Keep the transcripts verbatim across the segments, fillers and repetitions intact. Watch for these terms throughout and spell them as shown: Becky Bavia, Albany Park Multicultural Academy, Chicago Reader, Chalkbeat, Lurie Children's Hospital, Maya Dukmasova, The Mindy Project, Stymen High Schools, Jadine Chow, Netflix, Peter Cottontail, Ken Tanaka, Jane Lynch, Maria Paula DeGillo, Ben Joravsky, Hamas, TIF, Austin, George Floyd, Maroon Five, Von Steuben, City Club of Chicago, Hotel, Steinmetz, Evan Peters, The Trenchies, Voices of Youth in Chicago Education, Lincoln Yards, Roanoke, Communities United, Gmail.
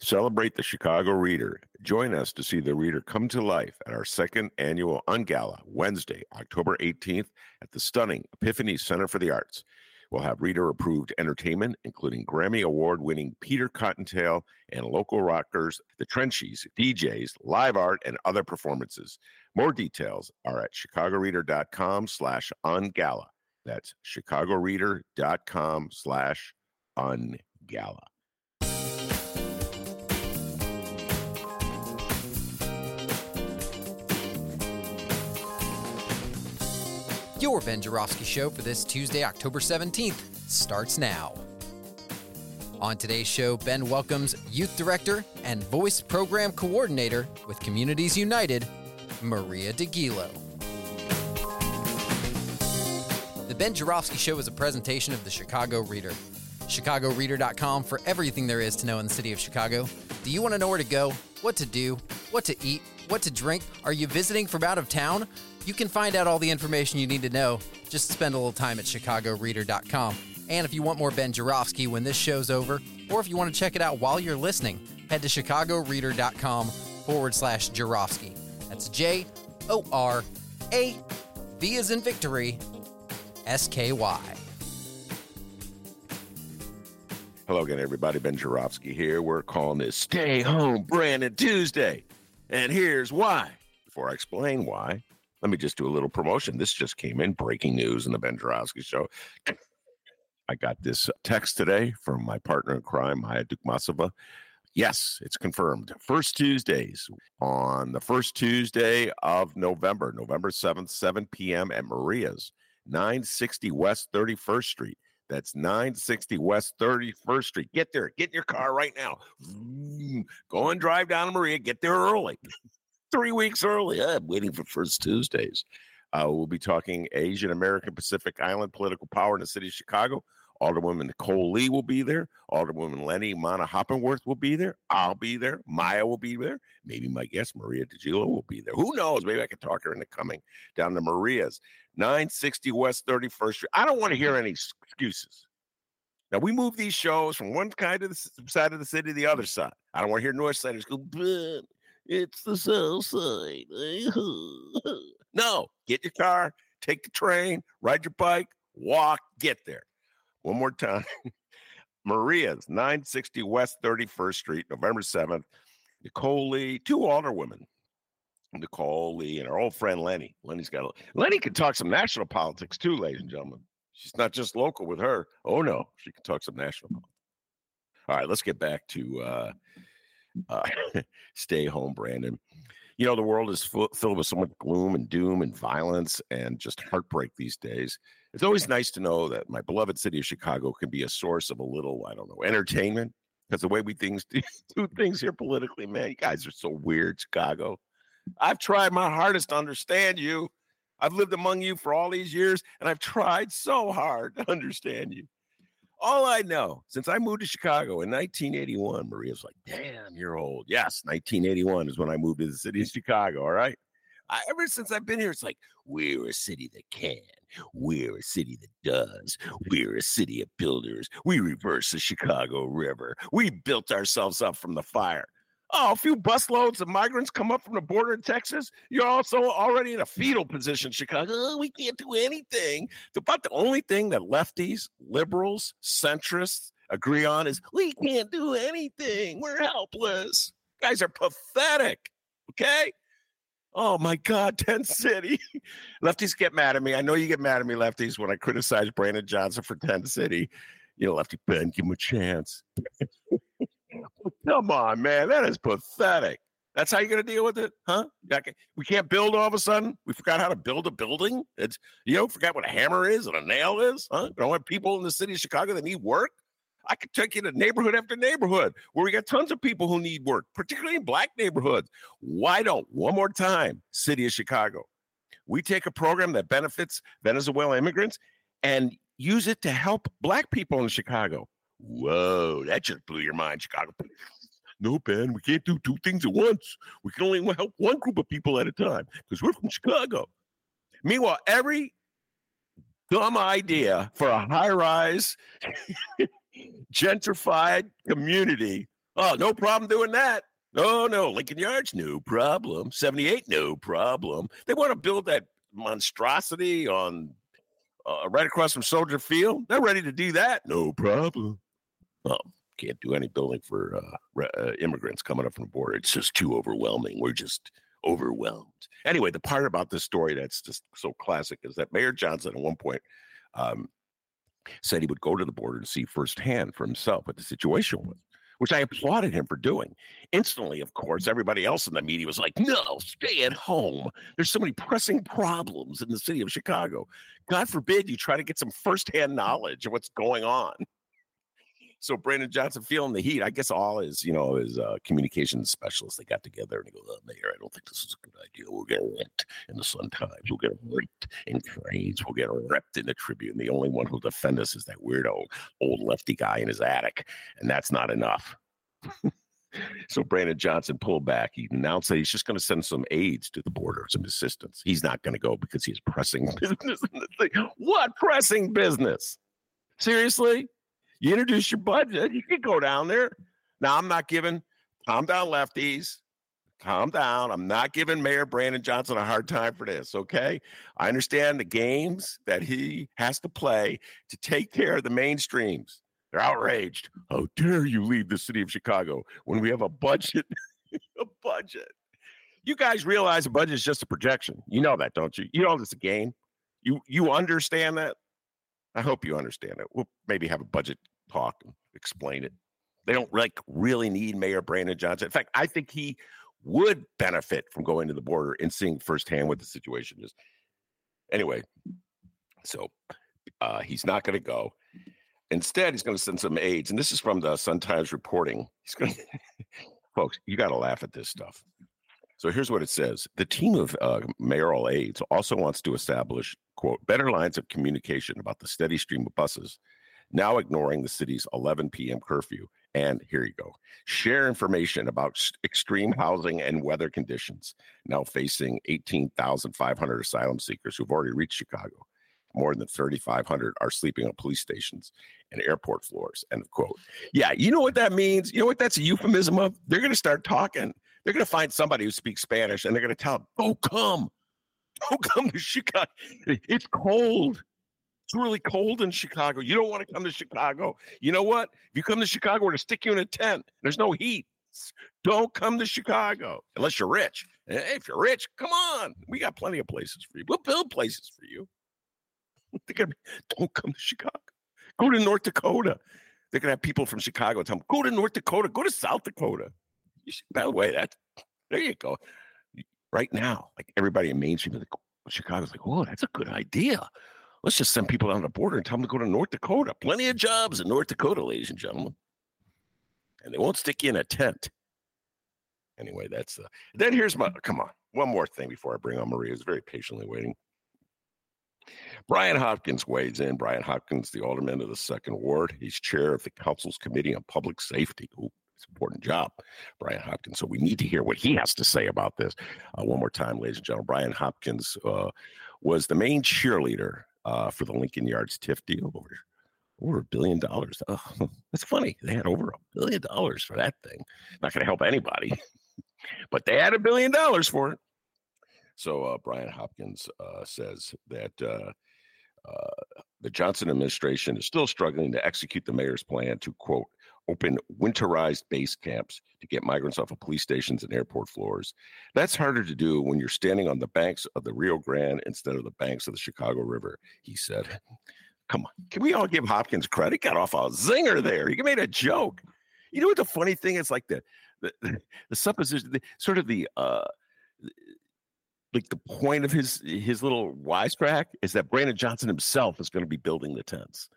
Celebrate the Chicago Reader. Join us to see the Reader come to life at our second annual Ungala, Wednesday, October eighteenth, at the stunning Epiphany Center for the Arts. We'll have Reader-approved entertainment, including Grammy Award-winning Peter Cottontail and local rockers, The Trenchies, D Js, live art, and other performances. More details are at chicagoreader.com slash ungala. That's chicagoreader.com slash ungala. Your Ben Joravsky Show for this Tuesday, October seventeenth, starts now. On today's show, Ben welcomes Youth Director and Voice Program Coordinator with Communities United, Maria DeGillo. The Ben Joravsky Show is a presentation of the Chicago Reader. Chicago Reader dot com for everything there is to know in the city of Chicago. Do you want to know where to go, what to do, what to eat, what to drink? Are you visiting from out of town? You can find out all the information you need to know. Just spend a little time at chicago reader dot com. And if you want more Ben Joravsky when this show's over, or if you want to check it out while you're listening, head to chicagoreader.com forward slash Joravsky. That's J O R A, V as in victory, S K Y. Hello again, everybody. Ben Joravsky here. We're calling this Stay Home Brandon Tuesday. And here's why. Before I explain why, let me just do a little promotion. This just came in, breaking news in the Ben Joravsky Show. I got this text today from my partner in crime, Maya Dukmasova. Yes, it's confirmed. First Tuesdays on the first Tuesday of November, November seventh, seven p.m. at Maria's, nine sixty West thirty-first Street. That's nine sixty West thirty-first Street. Get there. Get in your car right now. Go and drive down to Maria. Get there early. Three weeks early. I'm waiting for First Tuesdays. Uh, we'll be talking Asian American Pacific Island political power in the city of Chicago. Alderwoman Nicole Lee will be there. Alderwoman Leni Manaa-Hoppenworth will be there. I'll be there. Maya will be there. Maybe my guest, Maria DeGillo, will be there. Who knows? Maybe I can talk her into coming down to Maria's, nine sixty West thirty-first Street. I don't want to hear any excuses. Now, we move these shows from one kind of the side of the city to the other side. I don't want to hear North Siders go, bleh. It's the south side. No, get your car, take the train, ride your bike, walk, get there. One more time. Maria's, nine sixty West thirty-first Street, November seventh. Nicole Lee, two alderwomen. Nicole Lee and our old friend Lenny. Lenny's got a, Lenny can talk some national politics too, ladies and gentlemen. She's not just local with her. Oh, no, she can talk some national politics. All right, let's get back to... Uh, Uh, stay home, Brandon. You know, the world is full, filled with so much gloom and doom and violence and just heartbreak these days. It's always nice to know that my beloved city of Chicago can be a source of a little, I don't know, entertainment. Because the way we things do, do things here politically, man, you guys are so weird, Chicago. I've tried my hardest to understand you. I've lived among you for all these years, and I've tried so hard to understand you. All I know, since I moved to Chicago in nineteen eighty-one, Maria's like, damn, you're old. Yes, nineteen eighty-one is when I moved to the city of Chicago, all right? I, ever since I've been here, it's like, we're a city that can. We're a city that does. We're a city of builders. We reversed the Chicago River. We built ourselves up from the fire. Oh, a few busloads of migrants come up from the border in Texas. You're also already in a fetal position, Chicago. Oh, we can't do anything. About the only thing that lefties, liberals, centrists agree on is we can't do anything. We're helpless. You guys are pathetic. Okay? Oh, my God, Tent City. Lefties get mad at me. I know you get mad at me, lefties, when I criticize Brandon Johnson for Tent City. You know, lefty Ben, give him a chance. Come on, man. That is pathetic. That's how you're going to deal with it? Huh? We can't build all of a sudden? We forgot how to build a building? It's, you know, forgot what a hammer is and a nail is? Huh? We don't have people in the city of Chicago that need work? I could take you to neighborhood after neighborhood where we got tons of people who need work, particularly in Black neighborhoods. Why don't, one more time, City of Chicago, we take a program that benefits Venezuelan immigrants and use it to help Black people in Chicago? Whoa, that just blew your mind, Chicago. No, Ben, we can't do two things at once. We can only help one group of people at a time because we're from Chicago. Meanwhile, every dumb idea for a high-rise, gentrified community. Oh, no problem doing that. Oh, no, Lincoln Yards, no problem. seventy-eight, no problem. They want to build that monstrosity on uh, right across from Soldier Field. They're ready to do that. No problem. Oh, can't do any building for uh, re- uh, immigrants coming up from the border. It's just too overwhelming. We're just overwhelmed. Anyway, the part about this story that's just so classic is that Mayor Johnson at one point um, said he would go to the border and see firsthand for himself what the situation was, which I applauded him for doing. Instantly, of course, everybody else in the media was like, no, stay at home. There's so many pressing problems in the city of Chicago. God forbid you try to get some firsthand knowledge of what's going on. So Brandon Johnson feeling the heat, I guess all his, you know, his uh, communications specialists, they got together and they go, oh, Mayor, I don't think this is a good idea. We'll get ripped in the Sun-Times. We'll get ripped in Trades. We'll get ripped in the Tribune. The only one who'll defend us is that weirdo old lefty guy in his attic. And that's not enough. So Brandon Johnson pulled back. He announced that he's just going to send some aides to the border, some assistance. He's not going to go because he has pressing business in the thing. What pressing business? Seriously? You introduce your budget, you can go down there. Now, I'm not giving, calm down, lefties, calm down. I'm not giving Mayor Brandon Johnson a hard time for this, okay? I understand the games that he has to play to take care of the mainstreams. They're outraged. How dare you leave the city of Chicago when we have a budget? a budget. You guys realize a budget is just a projection. You know that, don't you? You know it's a game. You, you understand that? I hope you understand it. We'll maybe have a budget talk and explain it. They don't like really need Mayor Brandon Johnson. In fact, I think he would benefit from going to the border and seeing firsthand what the situation is. Anyway, so uh, he's not going to go. Instead, he's going to send some aides. And this is from the Sun-Times reporting. He's going to, folks, you got to laugh at this stuff. So here's what it says. The team of uh, mayoral aides also wants to establish, quote, better lines of communication about the steady stream of buses, now ignoring the city's eleven p.m. curfew. And here you go. Share information about extreme housing and weather conditions, now facing eighteen thousand five hundred asylum seekers who've already reached Chicago. More than thirty-five hundred are sleeping on police stations and airport floors, end of quote. Yeah, you know what that means? You know what that's a euphemism of? They're going to start talking. They're going to find somebody who speaks Spanish, and they're going to tell them, oh, come. Don't come to Chicago. It's cold. It's really cold in Chicago. You don't want to come to Chicago. You know what? If you come to Chicago, we're going to stick you in a tent. There's no heat. Don't come to Chicago unless you're rich. If you're rich, come on. We got plenty of places for you. We'll build places for you. Don't come to Chicago. Go to North Dakota. They're going to have people from Chicago tell them, go to North Dakota. Go to South Dakota. You should, by the way, that, there you go. Right now, like everybody in Main Street, Chicago's like, whoa, that's a good idea. Let's just send people down the border and tell them to go to North Dakota. Plenty of jobs in North Dakota, ladies and gentlemen. And they won't stick you in a tent. Anyway, that's the. Uh, then here's my, come on, one more thing before I bring on Maria, who's very patiently waiting. Brian Hopkins weighs in. Brian Hopkins, the alderman of the second ward. He's chair of the council's committee on public safety. Ooh. It's an important job, Brian Hopkins. So we need to hear what he has to say about this. Uh, one more time, ladies and gentlemen, Brian Hopkins uh, was the main cheerleader uh, for the Lincoln Yards T I F deal. Over, over a billion dollars. Oh, that's funny. They had over a billion dollars for that thing. Not going to help anybody, but they had a billion dollars for it. So uh, Brian Hopkins uh, says that uh, uh, the Johnson administration is still struggling to execute the mayor's plan to, quote, open winterized base camps to get migrants off of police stations and airport floors. That's harder to do when you're standing on the banks of the Rio Grande instead of the banks of the Chicago River, he said. Come on. Can we all give Hopkins credit? He got off a zinger there. He made a joke. You know what the funny thing is? Like the the, the, the supposition, the, sort of the, uh, like the point of his, his little wisecrack is that Brandon Johnson himself is going to be building the tents.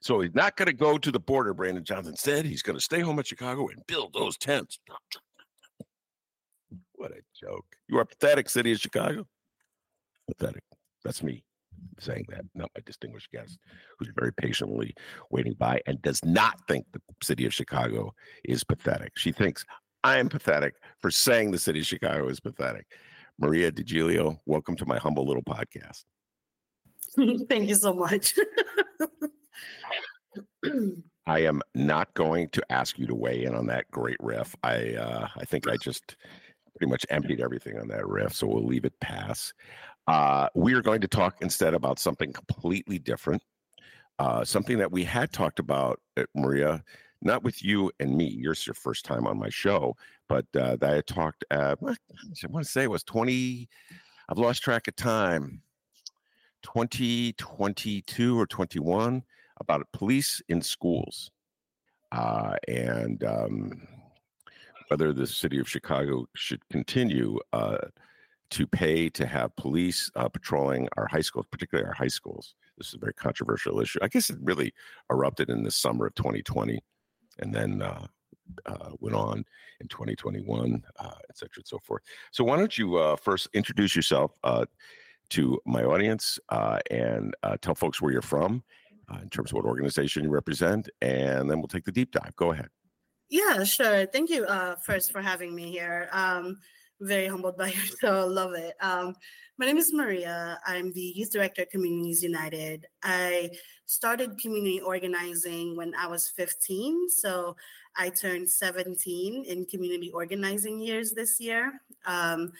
So he's not going to go to the border, Brandon Johnson said. He's going to stay home at Chicago and build those tents. What a joke. You are pathetic, city of Chicago. Pathetic. That's me saying that, not my distinguished guest, who's very patiently waiting by and does not think the city of Chicago is pathetic. She thinks I am pathetic for saying the city of Chicago is pathetic. Maria DeGillo, welcome to my humble little podcast. Thank you so much. I am not going to ask you to weigh in on that great riff. I uh, I think I just pretty much emptied everything on that riff, so we'll leave it pass. Uh, we are going to talk instead about something completely different, uh, something that we had talked about, Maria, not with you and me. Yours your first time on my show, but uh, I had talked, uh, I want to say it was twenty, I've lost track of time, twenty twenty-two or twenty-one, about police in schools, uh, and um, whether the city of Chicago should continue uh, to pay to have police uh, patrolling our high schools, particularly our high schools. This is a very controversial issue. I guess it really erupted in the summer of twenty twenty and then uh, uh, went on in twenty twenty-one, uh, et cetera, and so forth. So why don't you uh, first introduce yourself uh, to my audience uh, and uh, tell folks where you're from uh, in terms of what organization you represent, and then we'll take the deep dive. Go ahead. Yeah, sure. Thank you uh, first for having me here. Um, very humbled by you, so love it. Um, my name is Maria. I'm the youth director at Communities United. I started community organizing when I was fifteen, so I turned seventeen in community organizing years this year. Um,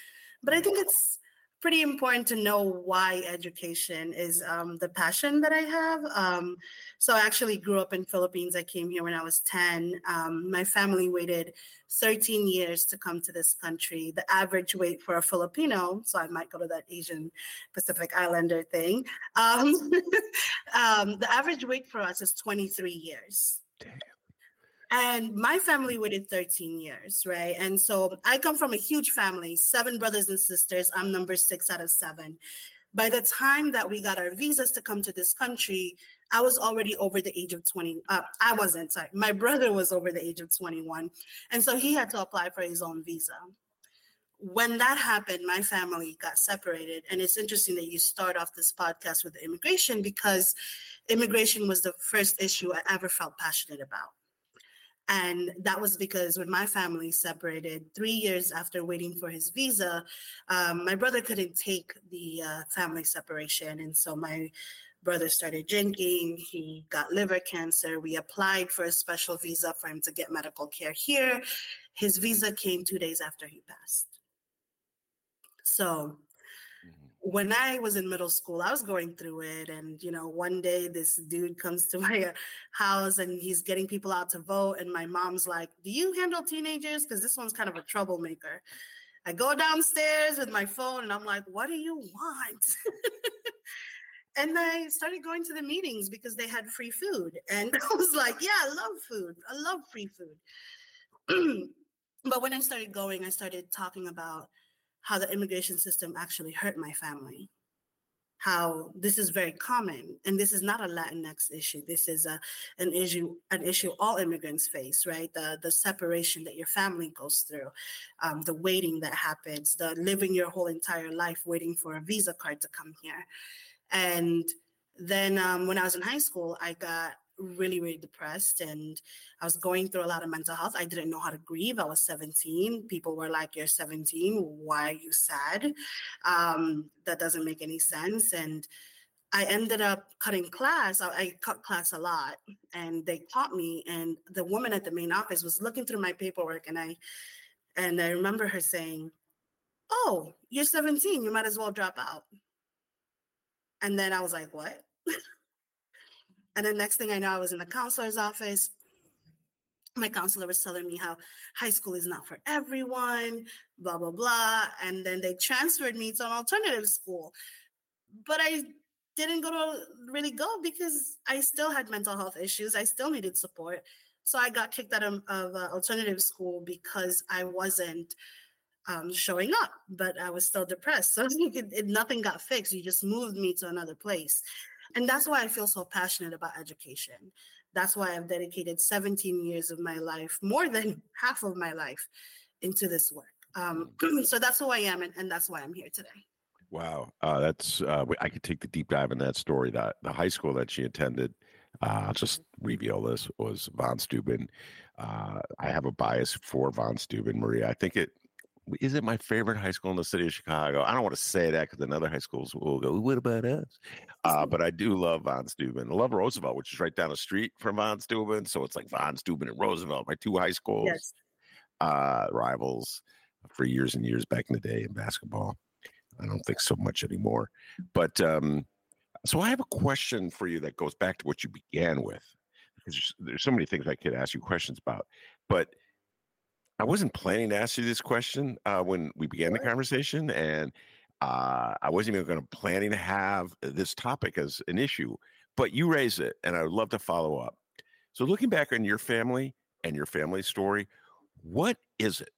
but I think it's pretty important to know why education is um, the passion that I have. Um, so I actually grew up in Philippines. I came here when I was ten. Um, my family waited thirteen years to come to this country. The average wait for a Filipino, so I might go to that Asian Pacific Islander thing. Um, um, the average wait for us is twenty-three years. Damn. And my family waited thirteen years, right? And so I come from a huge family, seven brothers and sisters. I'm number six out of seven. By the time that we got our visas to come to this country, I was already over the age of twenty. Uh, I wasn't, sorry. My brother was over the age of twenty-one. And so he had to apply for his own visa. When that happened, my family got separated. And it's interesting that you start off this podcast with immigration, because immigration was the first issue I ever felt passionate about. And that was because when my family separated, three years after waiting for his visa, um, my brother couldn't take the uh, family separation. And so my brother started drinking. He got liver cancer. We applied for a special visa for him to get medical care here. His visa came two days after he passed. So when I was in middle school, I was going through it. And, you know, one day this dude comes to my house and he's getting people out to vote. And my mom's like, do you handle teenagers? Because this one's kind of a troublemaker. I go downstairs with my phone and I'm like, what do you want? And I started going to the meetings because they had free food. And I was like, yeah, I love food. I love free food. But when I started going, I started talking about how the immigration system actually hurt my family, how this is very common. And this is not a Latinx issue. This is a, an issue an issue all immigrants face, right? The, the separation that your family goes through, um, the waiting that happens, the living your whole entire life waiting for a visa card to come here. And then um, when I was in high school, I got really, really depressed. And I was going through a lot of mental health. I didn't know how to grieve. I was seventeen. People were like, you're seventeen. Why are you sad? Um, that doesn't make any sense. And I ended up cutting class. I, I cut class a lot. And they caught me. And the woman at the main office was looking through my paperwork. And I, and I remember her saying, oh, you're seventeen. You might as well drop out. And then I was like, what? And the next thing I know, I was in the counselor's office. My counselor was telling me how high school is not for everyone, blah, blah, blah. And then they transferred me to an alternative school. But I didn't go to really go because I still had mental health issues. I still needed support. So I got kicked out of, of uh, alternative school because I wasn't um, showing up, but I was still depressed. So it, it, nothing got fixed. You just moved me to another place. And that's why I feel so passionate about education. That's why I've dedicated seventeen years of my life, more than half of my life, into this work. Um, so that's who I am, and, and that's why I'm here today. Wow. Uh, that's uh, I could take the deep dive in that story. That the high school that she attended, uh, I'll just reveal this, was Von Steuben. Uh, I have a bias for Von Steuben, Maria. I think it is it my favorite high school in the city of Chicago. I don't want to say that because another high schools will go, what about us? Uh, but I do love Von Steuben. I love Roosevelt, which is right down the street from Von Steuben. So it's like Von Steuben and Roosevelt, my two high schools, yes. uh, rivals for years and years back in the day in basketball. I don't think so much anymore. But um, so I have a question for you that goes back to what you began with, because there's, there's so many things I could ask you questions about. But I wasn't planning to ask you this question uh, when we began the conversation, and uh, I wasn't even going to planning to have this topic as an issue, but you raised it, and I would love to follow up. So looking back on your family and your family story, what is it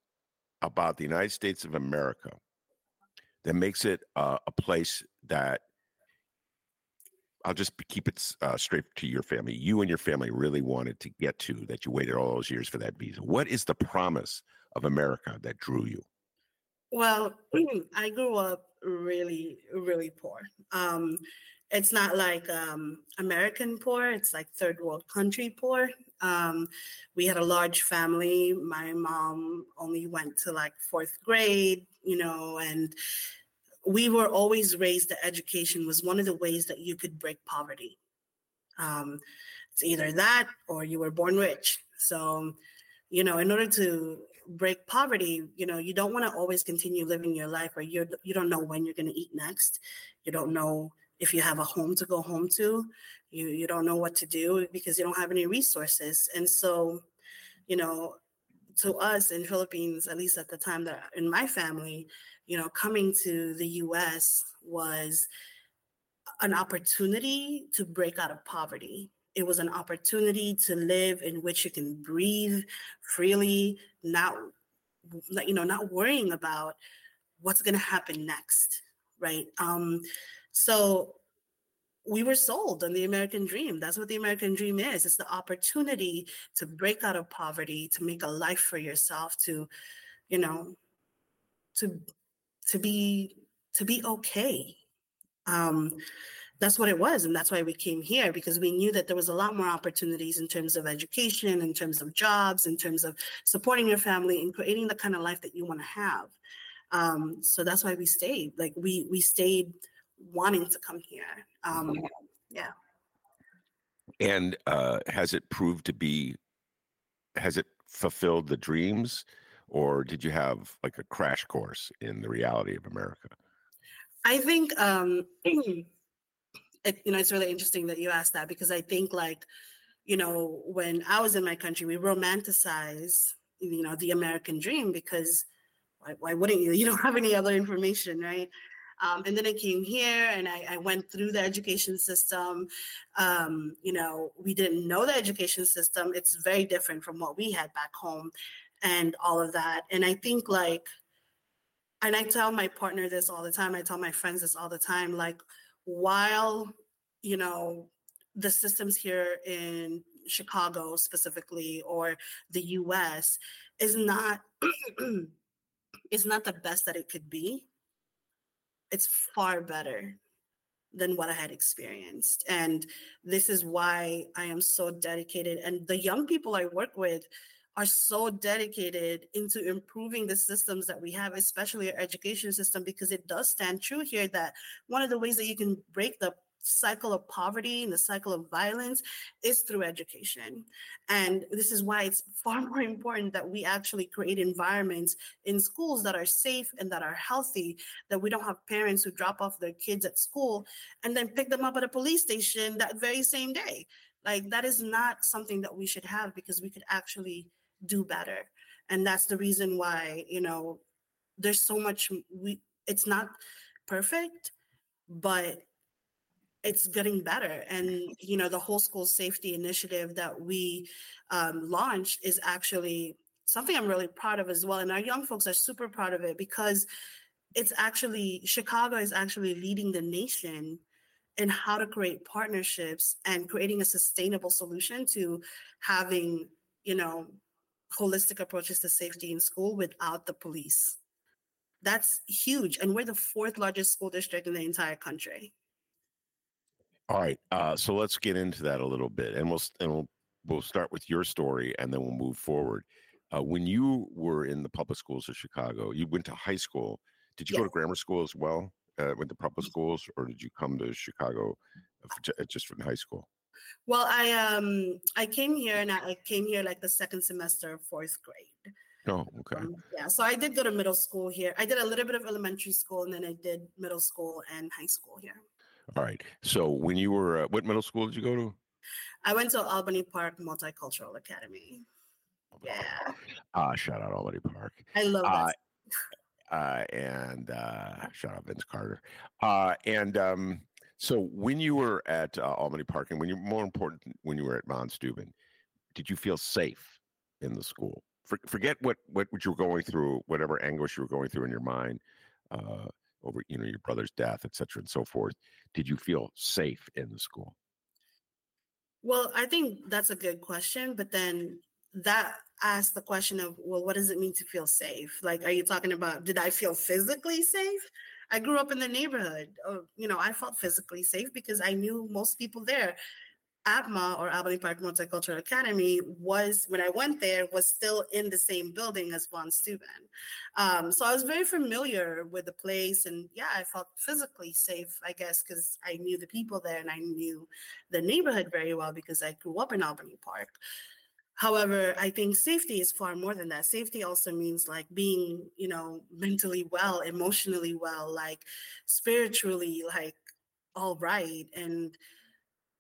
about the United States of America that makes it uh, a place that, I'll just keep it uh, straight to your family, you and your family really wanted to get to, that you waited all those years for that visa? What is the promise of America that drew you? Well, I grew up really, really poor. Um, it's not like um, American poor, it's like third world country poor. Um, we had a large family. My mom only went to like fourth grade, you know, and we were always raised that education was one of the ways that you could break poverty. Um, it's either that or you were born rich. So, you know, in order to break poverty, you know, you don't want to always continue living your life where you're, you don't know when you're going to eat next. You don't know if you have a home to go home to. You, you don't know what to do because you don't have any resources. And so, you know, to us in Philippines, at least at the time that in my family, you know, coming to the U S was an opportunity to break out of poverty. It was an opportunity to live in which you can breathe freely, not, you know, not worrying about what's going to happen next, right? Um, so we were sold on the American dream. That's what the American dream is. It's the opportunity to break out of poverty, to make a life for yourself, to, you know, to to be to be okay. Um, that's what it was, and that's why we came here, because we knew that there was a lot more opportunities in terms of education, in terms of jobs, in terms of supporting your family and creating the kind of life that you want to have. Um, so that's why we stayed. Like we we stayed wanting to come here. Um, yeah. And uh, has it proved to be, has it fulfilled the dreams, or did you have like a crash course in the reality of America? I think, um, it, you know, it's really interesting that you asked that, because I think like, you know, when I was in my country, we romanticize, you know, the American dream, because why, why wouldn't you? You don't have any other information, right? Um, and then I came here and I, I went through the education system. Um, you know, we didn't know the education system. It's very different from what we had back home and all of that. And I think like, and I tell my partner this all the time, I tell my friends this all the time, like while, you know, the systems here in Chicago specifically, or the U S is not, is not the best that it could be, it's far better than what I had experienced. And this is why I am so dedicated. And the young people I work with are so dedicated into improving the systems that we have, especially our education system, because it does stand true here that one of the ways that you can break the cycle of poverty and the cycle of violence is through education. And this is why it's far more important that we actually create environments in schools that are safe and that are healthy, that we don't have parents who drop off their kids at school and then pick them up at a police station that very same day. Like that is not something that we should have, because we could actually do better. And that's the reason why, you know, there's so much, we, it's not perfect, but it's getting better. And, you know, the whole school safety initiative that we um, launched is actually something I'm really proud of as well. And our young folks are super proud of it, because it's actually, Chicago is actually leading the nation and how to create partnerships and creating a sustainable solution to having, you know, holistic approaches to safety in school without the police. That's huge. And we're the fourth largest school district in the entire country. All right. Uh, so let's get into that a little bit, and we'll and we'll we'll start with your story, and then we'll move forward. Uh, when you were in the public schools of Chicago, you went to high school. Did you yes. go to grammar school as well? Uh, went to public schools, or did you come to Chicago for, just from high school? Well, I um I came here, and I came here like the second semester of fourth grade. Oh, okay. Um, yeah, so I did go to middle school here. I did a little bit of elementary school, and then I did middle school and high school here. All right. So when you were, uh, what middle school did you go to? I went to Albany Park Multicultural Academy. Albany yeah. Ah, uh, shout out Albany Park. I love that. Uh, uh, and uh, shout out Vince Carter. Uh, and um, so when you were at uh, Albany Park, and when you more important, when you were at Von Steuben, did you feel safe in the school? For, forget what, what you were going through, whatever anguish you were going through in your mind, uh, over, you know, your brother's death, et cetera, and so forth. Did you feel safe in the school? Well, I think that's a good question, but then that asks the question of, well, what does it mean to feel safe? Like, are you talking about, did I feel physically safe? I grew up in the neighborhood. Or, you know, I felt physically safe because I knew most people there. A P M A, or Albany Park Multicultural Academy, was, when I went there, was still in the same building as Von Steuben. Um, so I was very familiar with the place, and yeah, I felt physically safe, I guess, because I knew the people there and I knew the neighborhood very well because I grew up in Albany Park. However, I think safety is far more than that. Safety also means like being, you know, mentally well, emotionally well, like spiritually, like all right. And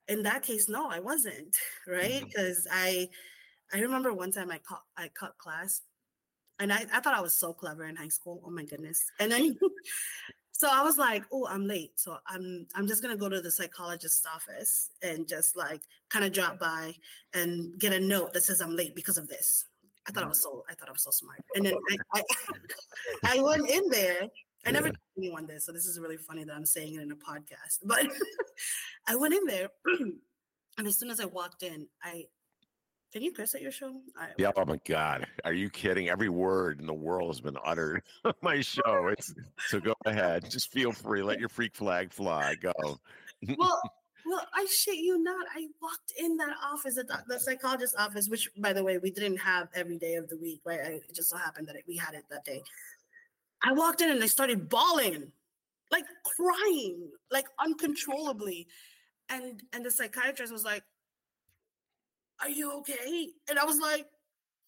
in that case, no, I wasn't, right? Because I I remember one time I caught, I cut class, and I, I thought I was so clever in high school. Oh, my goodness. And then, so I was like, oh, I'm late. So I'm I'm just going to go to the psychologist's office and just like kind of drop by and get a note that says I'm late because of this. I thought I was so, I thought I was so smart. And then I, I, I went in there. I never told anyone this, so this is really funny that I'm saying it in a podcast. But I went in there, and as soon as I walked in, I can you curse at your show? I, yeah. Oh my God, are you kidding? Every word in the world has been uttered on my show. It's, so go ahead, just feel free. Let your freak flag fly. Go. Well, well, I shit you not. I walked in that office, the, the psychologist's office, which, by the way, we didn't have every day of the week, right? I, it just so happened that it, we had it that day. I walked in and I started bawling, like crying, like uncontrollably. And and the psychiatrist was like, are you okay? And I was like,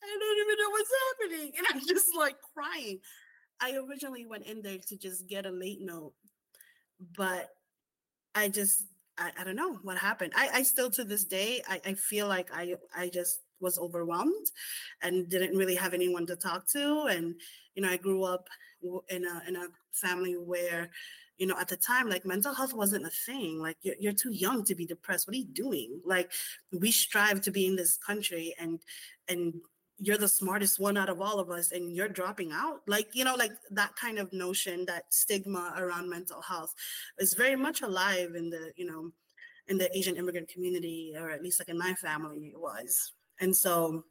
I don't even know what's happening. And I'm just like crying. I originally went in there to just get a late note, but I just, I, I don't know what happened. I, I still to this day, I, I feel like I I just was overwhelmed and didn't really have anyone to talk to. And, you know, I grew up in a in a family where, you know, at the time, like mental health wasn't a thing. Like you're, you're too young to be depressed. What are you doing? Like we strive to be in this country and, and you're the smartest one out of all of us and you're dropping out. Like, you know, like that kind of notion, that stigma around mental health is very much alive in the, you know, in the Asian immigrant community, or at least like in my family it was. And so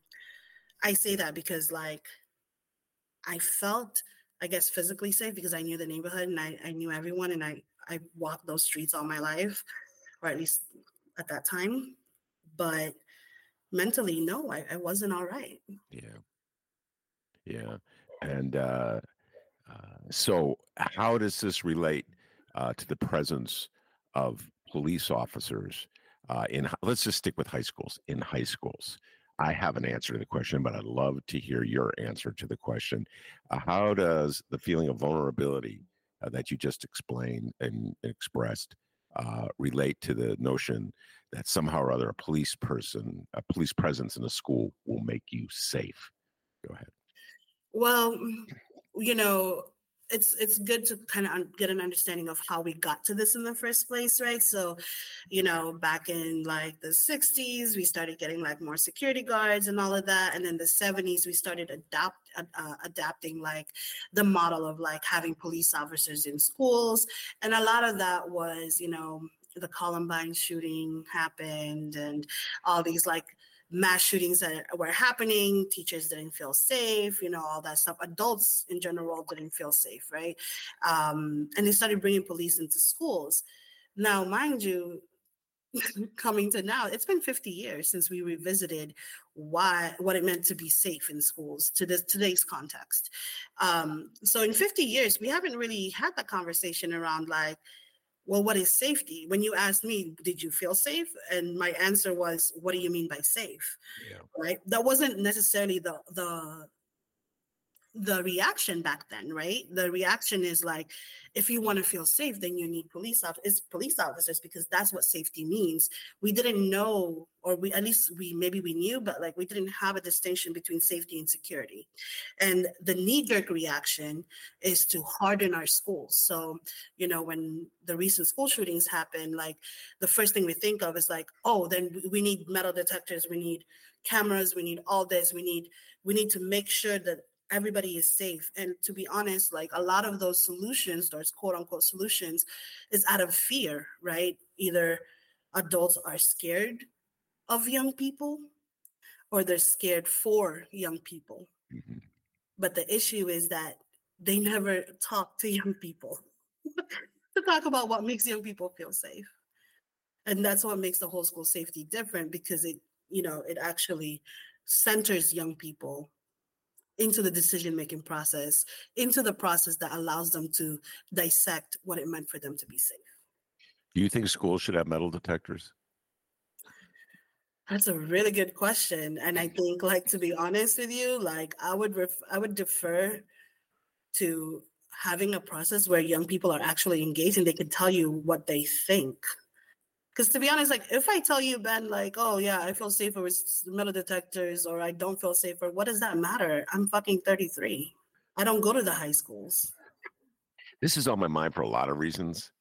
I say that because, like, I felt, I guess, physically safe because I knew the neighborhood and I, I knew everyone, and I, I walked those streets all my life, or at least at that time. But mentally, no, I, I wasn't all right. Yeah. Yeah. And uh, uh, so how does this relate uh, to the presence of police officers Uh, in let's just stick with high schools. In high schools, I have an answer to the question, but I'd love to hear your answer to the question. Uh, how does the feeling of vulnerability uh, that you just explained and expressed uh, relate to the notion that somehow or other a police person, a police presence in a school will make you safe? Go ahead. Well, you know, it's it's good to kind of get an understanding of how we got to this in the first place, right? So, you know, back in like the sixties, we started getting like more security guards and all of that. And then the seventies, we started adapt uh, adapting like the model of like having police officers in schools. And a lot of that was, you know, the Columbine shooting happened and all these like mass shootings that were happening, teachers didn't feel safe, you know, all that stuff. Adults in general didn't feel safe, right? Um, and they started bringing police into schools. Now, mind you, coming to now, it's been fifty years since we revisited why what it meant to be safe in schools to this today's context. Um, so in fifty years, we haven't really had that conversation around like, well, what is safety? When you asked me, did you feel safe? And my answer was, what do you mean by safe? Yeah. Right? That wasn't necessarily the the the reaction back then, right? The reaction is like, if you want to feel safe, then you need police officers, police officers, because that's what safety means. We didn't know, or we at least we maybe we knew, but like we didn't have a distinction between safety and security. And the knee-jerk reaction is to harden our schools. So, you know, when the recent school shootings happen, like the first thing we think of is like, oh, then we need metal detectors, we need cameras, we need all this, we need we need to make sure that everybody is safe. And to be honest, like a lot of those solutions, those quote unquote solutions, is out of fear, right? Either adults are scared of young people or they're scared for young people. Mm-hmm. But the issue is that they never talk to young people to talk about what makes young people feel safe. And that's what makes the whole school safety different, because it, you know, it actually centers young people into the decision-making process, into the process that allows them to dissect what it meant for them to be safe. Do you think schools should have metal detectors? That's a really good question. And I think, like, to be honest with you, like, I would ref- I would defer to having a process where young people are actually engaged and they can tell you what they think. Because to be honest, like if I tell you, Ben, like, oh yeah, I feel safer with metal detectors or I don't feel safer, what does that matter? I'm fucking thirty-three. I don't go to the high schools. This is on my mind for a lot of reasons.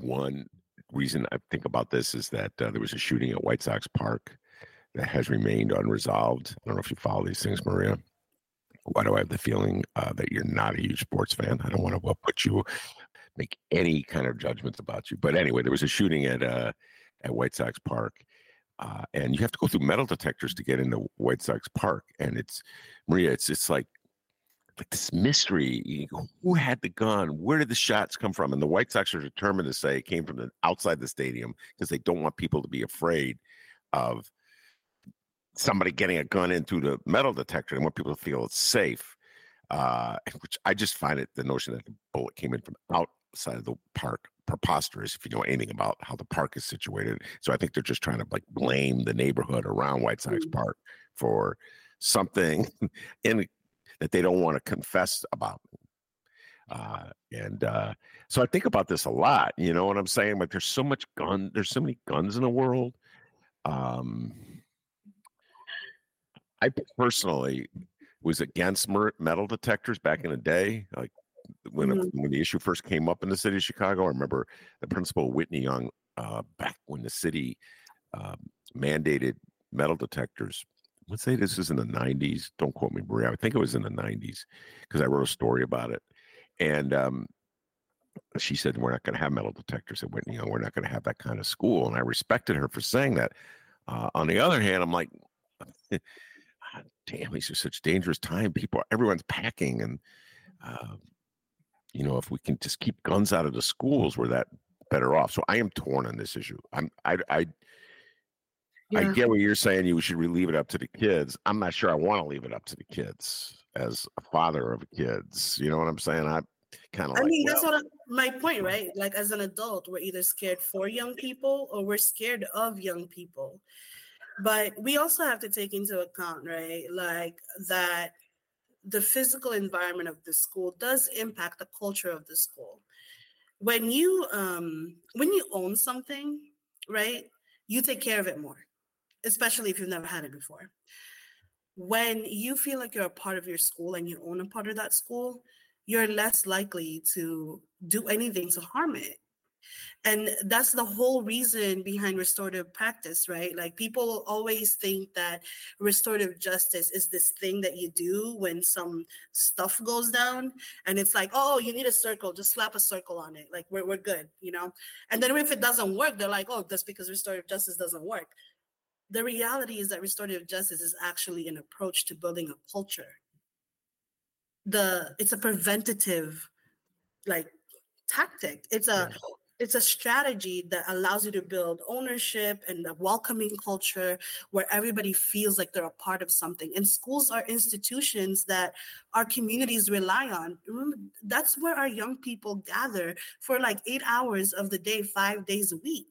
One reason I think about this is that uh, there was a shooting at White Sox Park that has remained unresolved. I don't know if you follow these things, Maria. Why do I have the feeling uh, that you're not a huge sports fan? I don't want to put you... make any kind of judgments about you. But anyway, there was a shooting at uh, at White Sox Park, uh, and you have to go through metal detectors to get into White Sox Park. And it's, Maria, it's it's like, like this mystery. Who had the gun? Where did the shots come from? And the White Sox are determined to say it came from the, outside the stadium, because they don't want people to be afraid of somebody getting a gun in through the metal detector. They want people to feel it's safe, uh, which I just find it, the notion that the bullet came in from out side of the park preposterous if you know anything about how the park is situated. So I think they're just trying to like blame the neighborhood around White Sox Park for something in that they don't want to confess about. Uh, and uh, so I think about this a lot, you know what I'm saying? Like there's so much gun, there's so many guns in the world. Um, I personally was against metal detectors back in the day. Like When, mm-hmm. when the issue first came up in the city of Chicago, I remember the principal, Whitney Young, uh, back when the city uh, mandated metal detectors. Let's say this is in the nineties. Don't quote me, Maria. I think it was in the nineties because I wrote a story about it. And um, she said, we're not going to have metal detectors at Whitney Young. We're not going to have that kind of school. And I respected her for saying that. Uh, on the other hand, I'm like, damn, these are such dangerous time. People, everyone's packing and, uh, you know, if we can just keep guns out of the schools, we're that better off. So I am torn on this issue. I'm, I, I, yeah. I get what you're saying. You should leave it up to the kids. I'm not sure I want to leave it up to the kids as a father of kids. You know what I'm saying? I kind of. I like mean, that's well. what I, my point, right? Like, as an adult, we're either scared for young people or we're scared of young people. But we also have to take into account, right, like that. The physical environment of the school does impact the culture of the school. When you um, when you own something, right, you take care of it more, especially if you've never had it before. When you feel like you're a part of your school and you own a part of that school, you're less likely to do anything to harm it. And that's the whole reason behind restorative practice, right? Like, people always think that restorative justice is this thing that you do when some stuff goes down. And it's like, oh, you need a circle, just slap a circle on it. Like, we're we're good, you know? And then if it doesn't work, they're like, oh, that's because restorative justice doesn't work. The reality is that restorative justice is actually an approach to building a culture. The it's a preventative, like, tactic. It's a... Yeah. It's a strategy that allows you to build ownership and a welcoming culture where everybody feels like they're a part of something. And schools are institutions that our communities rely on. Remember, that's where our young people gather for like eight hours of the day, five days a week.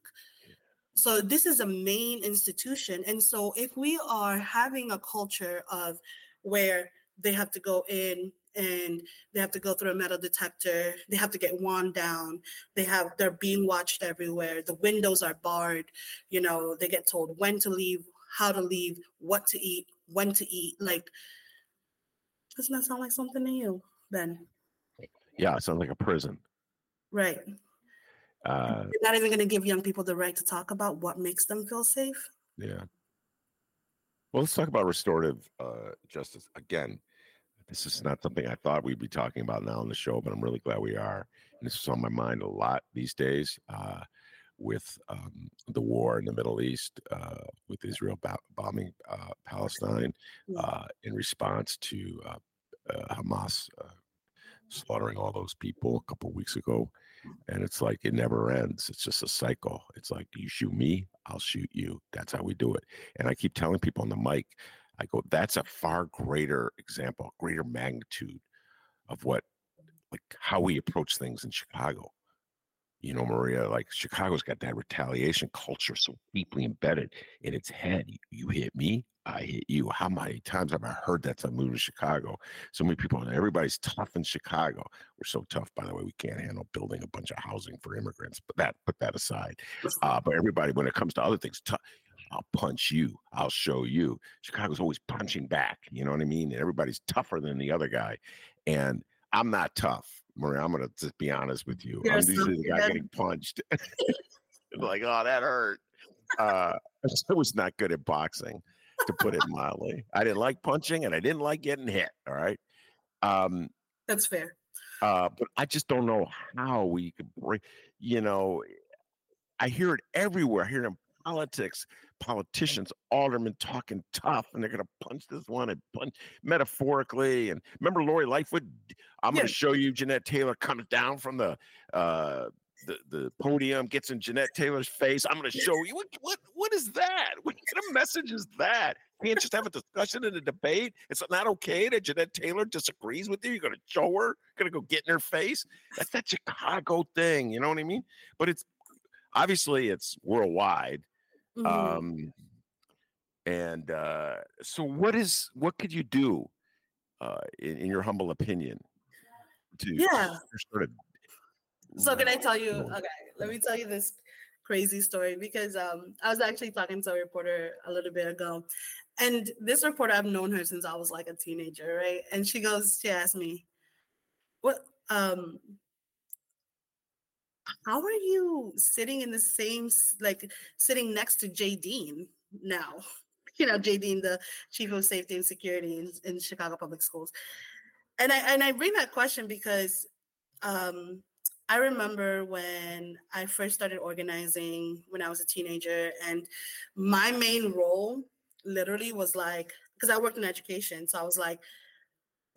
So this is a main institution. And so if we are having a culture of where they have to go in, and they have to go through a metal detector, they have to get worn down, they have, they're being watched everywhere, the windows are barred, you know, they get told when to leave, how to leave, what to eat, when to eat. Like, doesn't that sound like something to you, Ben? Yeah, it sounds like a prison. Right. Uh, You're not even going to give young people the right to talk about what makes them feel safe? Yeah. Well, let's talk about restorative uh, justice again. This is not something I thought we'd be talking about now on the show, but I'm really glad we are. And this is on my mind a lot these days uh, with um, the war in the Middle East, uh, with Israel ba- bombing uh, Palestine uh, in response to uh, uh, Hamas uh, slaughtering all those people a couple of weeks ago. And it's like, it never ends. It's just a cycle. It's like, you shoot me, I'll shoot you. That's how we do it. And I keep telling people on the mic, I go, that's a far greater example, greater magnitude of what, like, how we approach things in Chicago. You know, Maria, like, Chicago's got that retaliation culture so deeply embedded in its head. You, you hit me, I hit you. How many times have I heard that since I moved to Chicago? So many people, everybody's tough in Chicago. We're so tough, by the way, we can't handle building a bunch of housing for immigrants. But that, put that aside. Uh, but everybody, when it comes to other things, tough. I'll punch you. I'll show you. Chicago's always punching back. You know what I mean? And everybody's tougher than the other guy. And I'm not tough, Maria. I'm going to just be honest with you. You're I'm usually the guy good. getting punched. Like, oh, that hurt. Uh, I was not good at boxing, to put it mildly. I didn't like punching and I didn't like getting hit. All right. Um, That's fair. Uh, but I just don't know how we could break, you know, I hear it everywhere. I hear them. Politics, politicians, aldermen talking tough, and they're going to punch this one and punch metaphorically. And remember Lori Lightfoot? I'm yeah. going to show you. Jeanette Taylor comes down from the uh, the, the podium, gets in Jeanette Taylor's face. I'm going to show you. What, what, what is that? What kind of message is that? You can't just have a discussion and a debate. It's not okay that Jeanette Taylor disagrees with you. You're going to show her. Going to go get in her face. That's that Chicago thing. You know what I mean? But it's obviously it's worldwide. Mm-hmm. Um, and uh, so what is, what could you do uh, in, in your humble opinion? To yeah. Sort of, so can I tell you, okay, let me tell you this crazy story, because um, I was actually talking to a reporter a little bit ago, and this reporter, I've known her since I was like a teenager. Right. And she goes, she asked me, what, um, how are you sitting in the same, like sitting next to Jadine now? You know, Jadine, the chief of safety and security in, in Chicago Public Schools. And I and I bring that question because um, I remember when I first started organizing when I was a teenager, and my main role literally was like, because I worked in education, so I was like,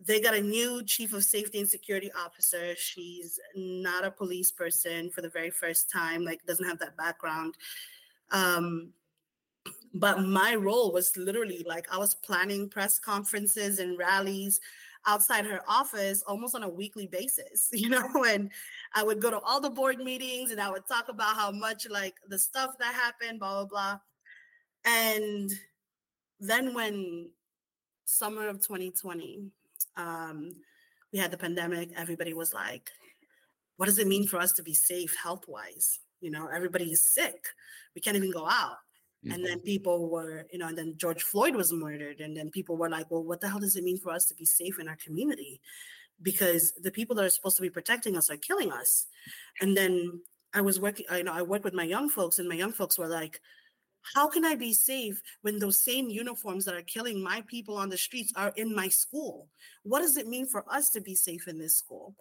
they got a new chief of safety and security officer. She's not a police person for the very first time, like doesn't have that background. Um, but my role was literally like I was planning press conferences and rallies outside her office almost on a weekly basis, you know, and I would go to all the board meetings and I would talk about how much like the stuff that happened, blah, blah, blah. And then when summer of twenty twenty, Um, we had the pandemic, everybody was like, what does it mean for us to be safe health wise? You know, everybody is sick. We can't even go out. Mm-hmm. And then people were, you know, and then George Floyd was murdered. And then people were like, well, what the hell does it mean for us to be safe in our community? Because the people that are supposed to be protecting us are killing us. And then I was working, I, you know, I worked with my young folks, and my young folks were like, how can I be safe when those same uniforms that are killing my people on the streets are in my school? What does it mean for us to be safe in this school?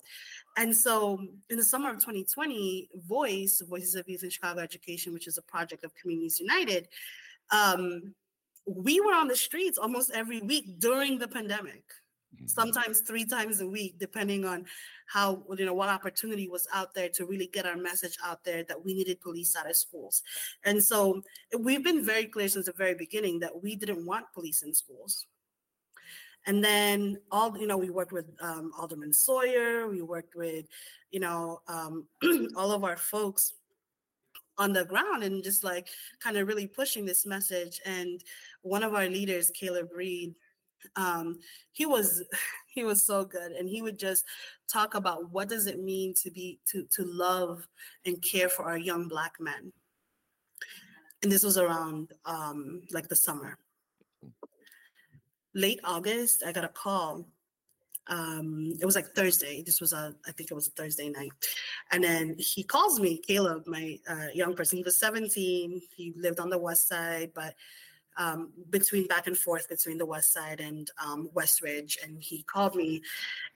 And so in the summer of twenty twenty, Voice, Voices of Youth in Chicago Education, which is a project of Communities United, um, we were on the streets almost every week during the pandemic, sometimes three times a week, depending on how, you know, what opportunity was out there to really get our message out there that we needed police out of schools. And so we've been very clear since the very beginning that we didn't want police in schools. And then all, you know, we worked with um, Alderman Sawyer, we worked with, you know, um, all of our folks on the ground and just like kind of really pushing this message. And one of our leaders, Caleb Reed, um he was he was so good, and he would just talk about what does it mean to be to to love and care for our young Black men. And this was around um like the summer, late August. I got a call, um it was like Thursday, this was a I think it was a Thursday night, and then he calls me, Caleb, my uh, young person. He was seventeen, he lived on the west side, but Um, between back and forth between the West Side and um, West Ridge. And he called me,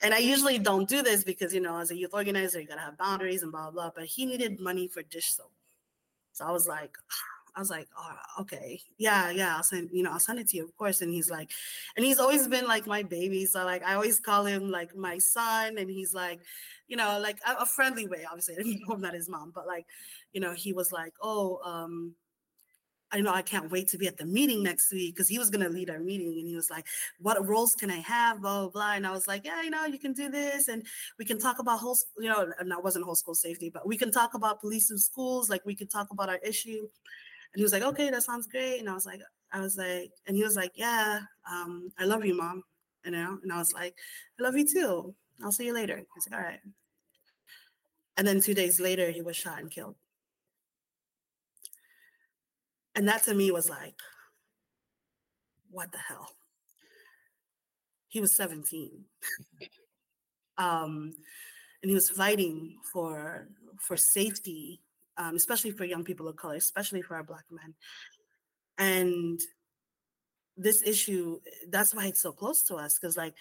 and I usually don't do this because, you know, as a youth organizer, you gotta have boundaries and blah, blah, blah, but he needed money for dish soap. So I was like, I was like, oh, okay, yeah, yeah, I'll send, you know, I'll send it to you, of course. And he's like, and he's always been like my baby. So like, I always call him like my son, and he's like, you know, like a, a friendly way, obviously, I hope not his mom, but like, you know, he was like, oh, um, I know I can't wait to be at the meeting next week, because he was going to lead our meeting. And he was like, what roles can I have, blah, blah, blah. And I was like, yeah, you know, you can do this. And we can talk about whole, you know, and that wasn't whole school safety, but we can talk about police in schools. Like, we could talk about our issue. And he was like, okay, that sounds great. And I was like, I was like, and he was like, yeah, um, I love you, mom. You know? And I was like, I love you too. I'll see you later. I was like, all right. And then two days later, he was shot and killed. And that to me was like, what the hell? He was seventeen. um, and he was fighting for, for safety, um, especially for young people of color, especially for our Black men. And this issue, that's why it's so close to us, because like,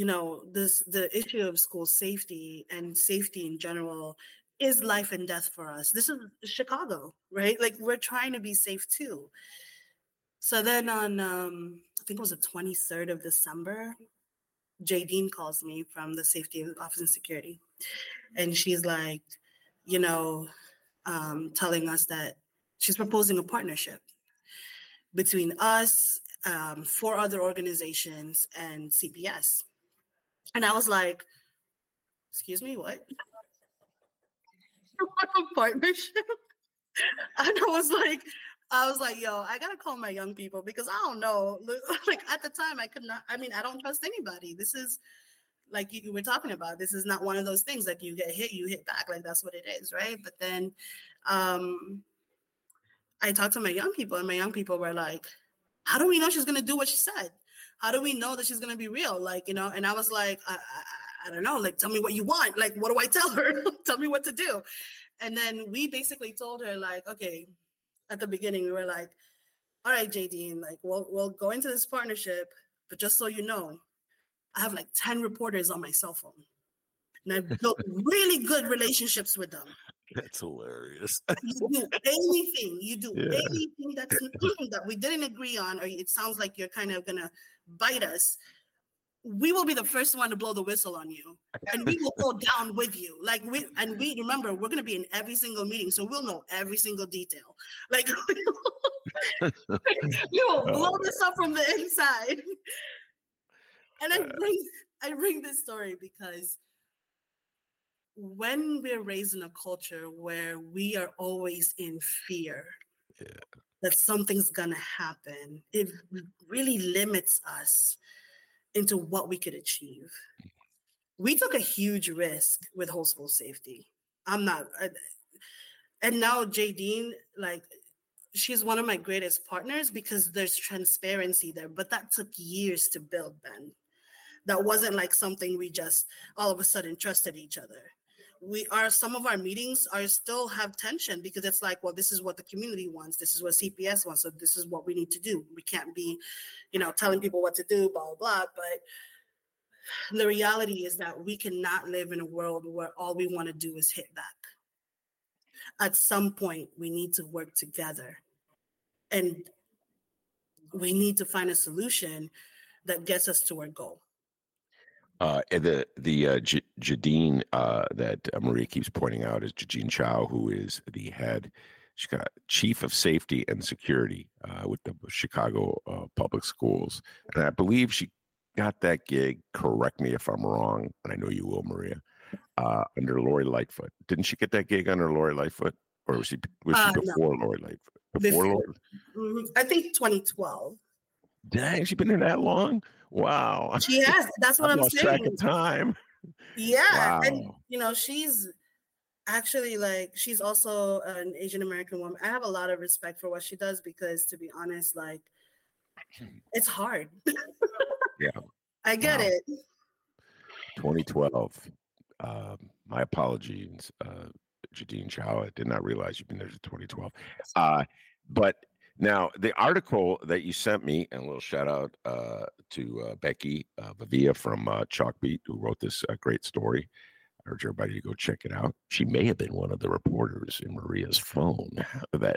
you know, this the issue of school safety and safety in general is life and death for us. This is Chicago, right? Like, we're trying to be safe too. So then on, um, I think it was the twenty-third of December, Jadine calls me from the Safety Office and Security. And she's like, you know, um, telling us that she's proposing a partnership between us, um, four other organizations, and C P S. And I was like, excuse me, what? A partnership. And I was like, I was like, yo, I gotta call my young people, because I don't know. Like, at the time, I could not. I mean, I don't trust anybody. This is like you, you were talking about. This is not one of those things like you get hit, you hit back. Like, that's what it is, right? But then, um, I talked to my young people, and my young people were like, "How do we know she's gonna do what she said? How do we know that she's gonna be real? Like, you know?" And I was like, I, I, I don't know, like, tell me what you want. Like, what do I tell her? Tell me what to do. And then we basically told her, like, okay, at the beginning, we were like, all right, Jadine, like, we'll, we'll go into this partnership, but just so you know, I have like ten reporters on my cell phone. And I've built really good relationships with them. That's hilarious. You do anything, you do yeah. anything that's, that we didn't agree on, or it sounds like you're kind of going to bite us, we will be the first one to blow the whistle on you, and we will go down with you. Like, we, and we remember, we're going to be in every single meeting, so we'll know every single detail. Like, you will blow this up from the inside. And I bring, I bring this story because when we're raised in a culture where we are always in fear yeah. that something's going to happen, it really limits us into what we could achieve. We took a huge risk with whole school safety. I'm not, I, and now Jadine, like, she's one of my greatest partners because there's transparency there, but that took years to build, Ben. That wasn't like something we just all of a sudden trusted each other. we are, some of our meetings are still have tension because it's like, well, this is what the community wants. This is what C P S wants. So this is what we need to do. We can't be, you know, telling people what to do, blah, blah, blah. But the reality is that we cannot live in a world where all we want to do is hit that. At some point, we need to work together. And we need to find a solution that gets us to our goal. Uh, the the uh, J- Jadine uh, that uh, Maria keeps pointing out is Jadine Chow, who is the head, she's got chief of safety and security uh, with the Chicago uh, Public Schools, and I believe she got that gig. Correct me if I'm wrong, and I know you will, Maria. Uh, under Lori Lightfoot, didn't she get that gig under Lori Lightfoot, or was she was she uh, before no. Lori Lightfoot? Before Lori, mm-hmm. I think twenty twelve. Dang, she's been there that long? Wow. She has. That's what I'm saying. Track of time. Yeah. Wow. And, you know, she's actually like, she's also an Asian American woman. I have a lot of respect for what she does because, to be honest, like, it's hard. Yeah. I get wow. it. twenty twelve. Um, my apologies, uh, Jadine Chow. I did not realize you've been there since twenty twelve. Uh, but Now, the article that you sent me, and a little shout out uh, to uh, Becky uh, Bavia from uh, Chalkbeat, who wrote this uh, great story. I urge everybody to go check it out. She may have been one of the reporters in Maria's phone. That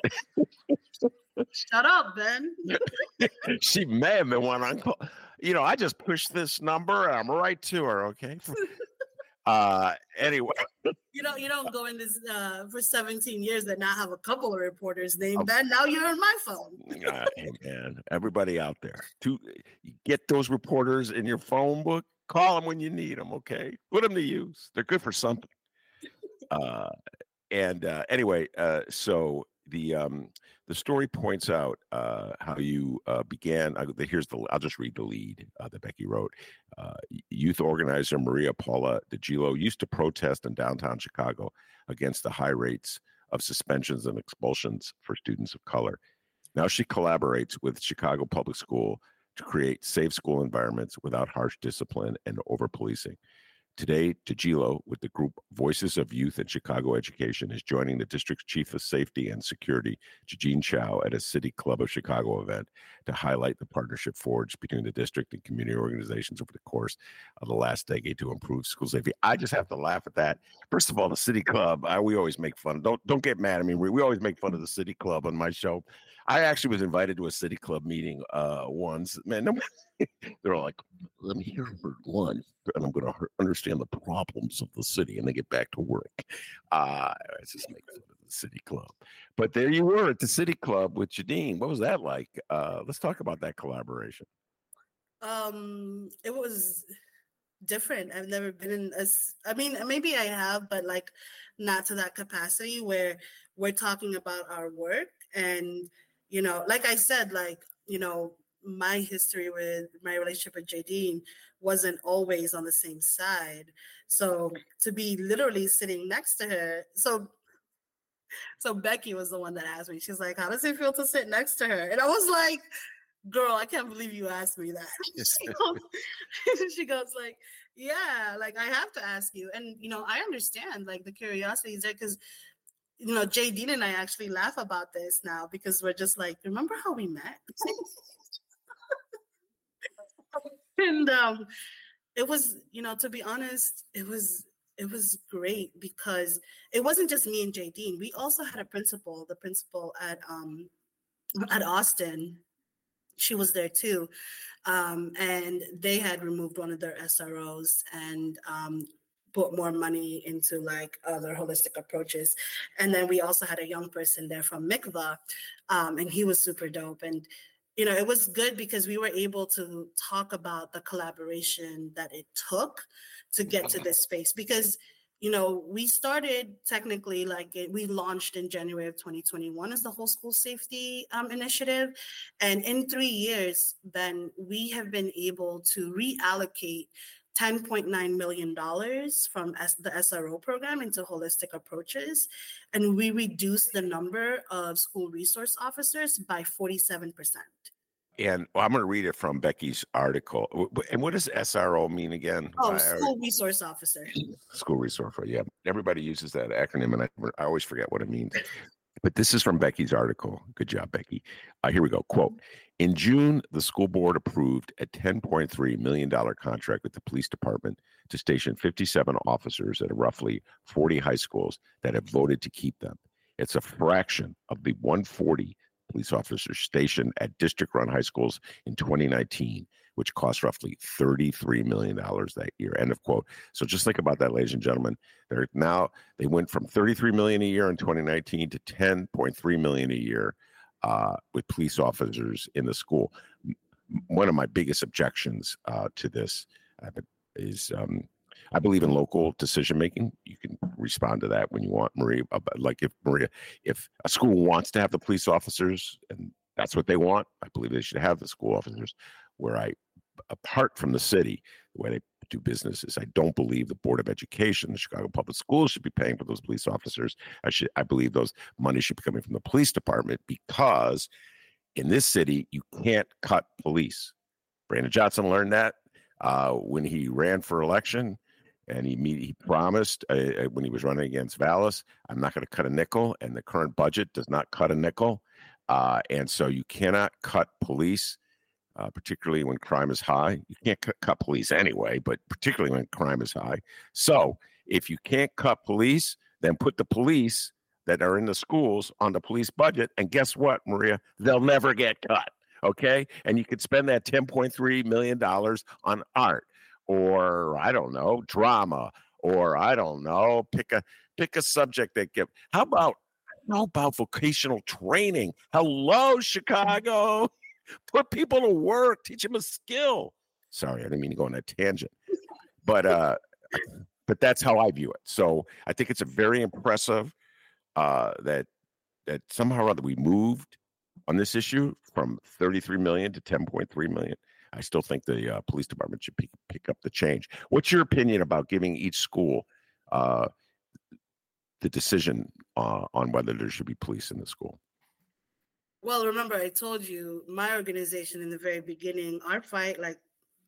Shut up, Ben. She may have been one on call. You know, I just pushed this number, and I'm right to her, okay? Uh, anyway, you don't you don't go in this uh, for seventeen years and not have a couple of reporters named Ben. Now you're on my phone. uh, hey man, everybody out there, to get those reporters in your phone book. Call them when you need them. Okay, put them to use. They're good for something. Uh, and uh, anyway, uh, so the um, the story points out uh, how you uh, began. I, here's the. I'll just read the lead uh, that Becky wrote. Uh, youth organizer Maria Paula DeGillo used to protest in downtown Chicago against the high rates of suspensions and expulsions for students of color. Now she collaborates with Chicago Public School to create safe school environments without harsh discipline and over-policing. Today, DeGillo, with the group Voices of Youth in Chicago Education, is joining the district's chief of safety and security, Jadine Chow, at a City Club of Chicago event to highlight the partnership forged between the district and community organizations over the course of the last decade to improve school safety. I just have to laugh at that. First of all, the City Club, I, we always make fun. Don't don't get mad at me. We, we always make fun of the City Club on my show. I actually was invited to a City Club meeting uh, once. Man, no, they're like, let me hear word one, and I'm going to understand the problems of the city, and they get back to work. Uh, it's just making fun of the City Club. But there you were at the City Club with Jadine. What was that like? Uh, let's talk about that collaboration. Um, it was different. I've never been in a, I mean, maybe I have, but like not to that capacity where we're talking about our work. And, you know, like I said, like, you know, my history with my relationship with Jadine wasn't always on the same side. So to be literally sitting next to her. So, so Becky was the one that asked me, she's like, how does it feel to sit next to her? And I was like, girl, I can't believe you asked me that. She goes, she goes like, yeah, like I have to ask you. And, you know, I understand like the curiosity is there because, you know, Jadine and I actually laugh about this now because we're just like, remember how we met? And um, it was, you know, to be honest, it was it was great because it wasn't just me and Jadine. We also had a principal, the principal at um, at Austin. She was there too, um, and they had removed one of their S R Os and um, put more money into like other holistic approaches. And then we also had a young person there from Mikva, um, and he was super dope. And you know, it was good because we were able to talk about the collaboration that it took to get to this space because, you know, we started technically like it, we launched in January of twenty twenty-one as the whole school safety um, initiative. And in three years, then we have been able to reallocate ten point nine million dollars from the S R O program into holistic approaches. And we reduced the number of school resource officers by forty-seven percent. And well, I'm going to read it from Becky's article. And what does S R O mean again? Oh, I, School Resource Officer. School Resource Officer, yeah. Everybody uses that acronym, and I, I always forget what it means. But this is from Becky's article. Good job, Becky. Uh, here we go. Quote, in June, the school board approved a ten point three million dollars contract with the police department to station fifty-seven officers at roughly forty high schools that have voted to keep them. It's a fraction of the one hundred forty police officers stationed at district-run high schools in twenty nineteen, which cost roughly thirty-three million dollars that year, end of quote. So just think about that, ladies and gentlemen. They're now, they went from thirty-three million dollars a year in twenty nineteen to ten point three million dollars a year uh, with police officers in the school. One of my biggest objections uh, to this is um, I believe in local decision-making. You can respond to that when you want, Maria. Like if Maria, if a school wants to have the police officers and that's what they want, I believe they should have the school officers. Where I, apart from the city, the way they do business is I don't believe the Board of Education, the Chicago Public Schools should be paying for those police officers. I should, I believe those money should be coming from the police department because in this city, you can't cut police. Brandon Johnson learned that uh, when he ran for election. And he he promised uh, when he was running against Vallis, I'm not going to cut a nickel. And the current budget does not cut a nickel. Uh, and so you cannot cut police, uh, particularly when crime is high. You can't cut, cut police anyway, but particularly when crime is high. So if you can't cut police, then put the police that are in the schools on the police budget. And guess what, Maria? They'll never get cut. Okay? And you could spend that ten point three million dollars on art. Or I don't know, drama, or I don't know, pick a pick a subject that give. How about how about vocational training? Hello, Chicago. Put people to work, teach them a skill. Sorry, I didn't mean to go on a tangent, but uh, but that's how I view it. So I think it's a very impressive uh, that that somehow or other we moved on this issue from thirty-three million to ten point three million. I still think the uh, police department should p- pick up the change. What's your opinion about giving each school uh, the decision uh, on whether there should be police in the school? Well, remember, I told you my organization in the very beginning, our fight, like,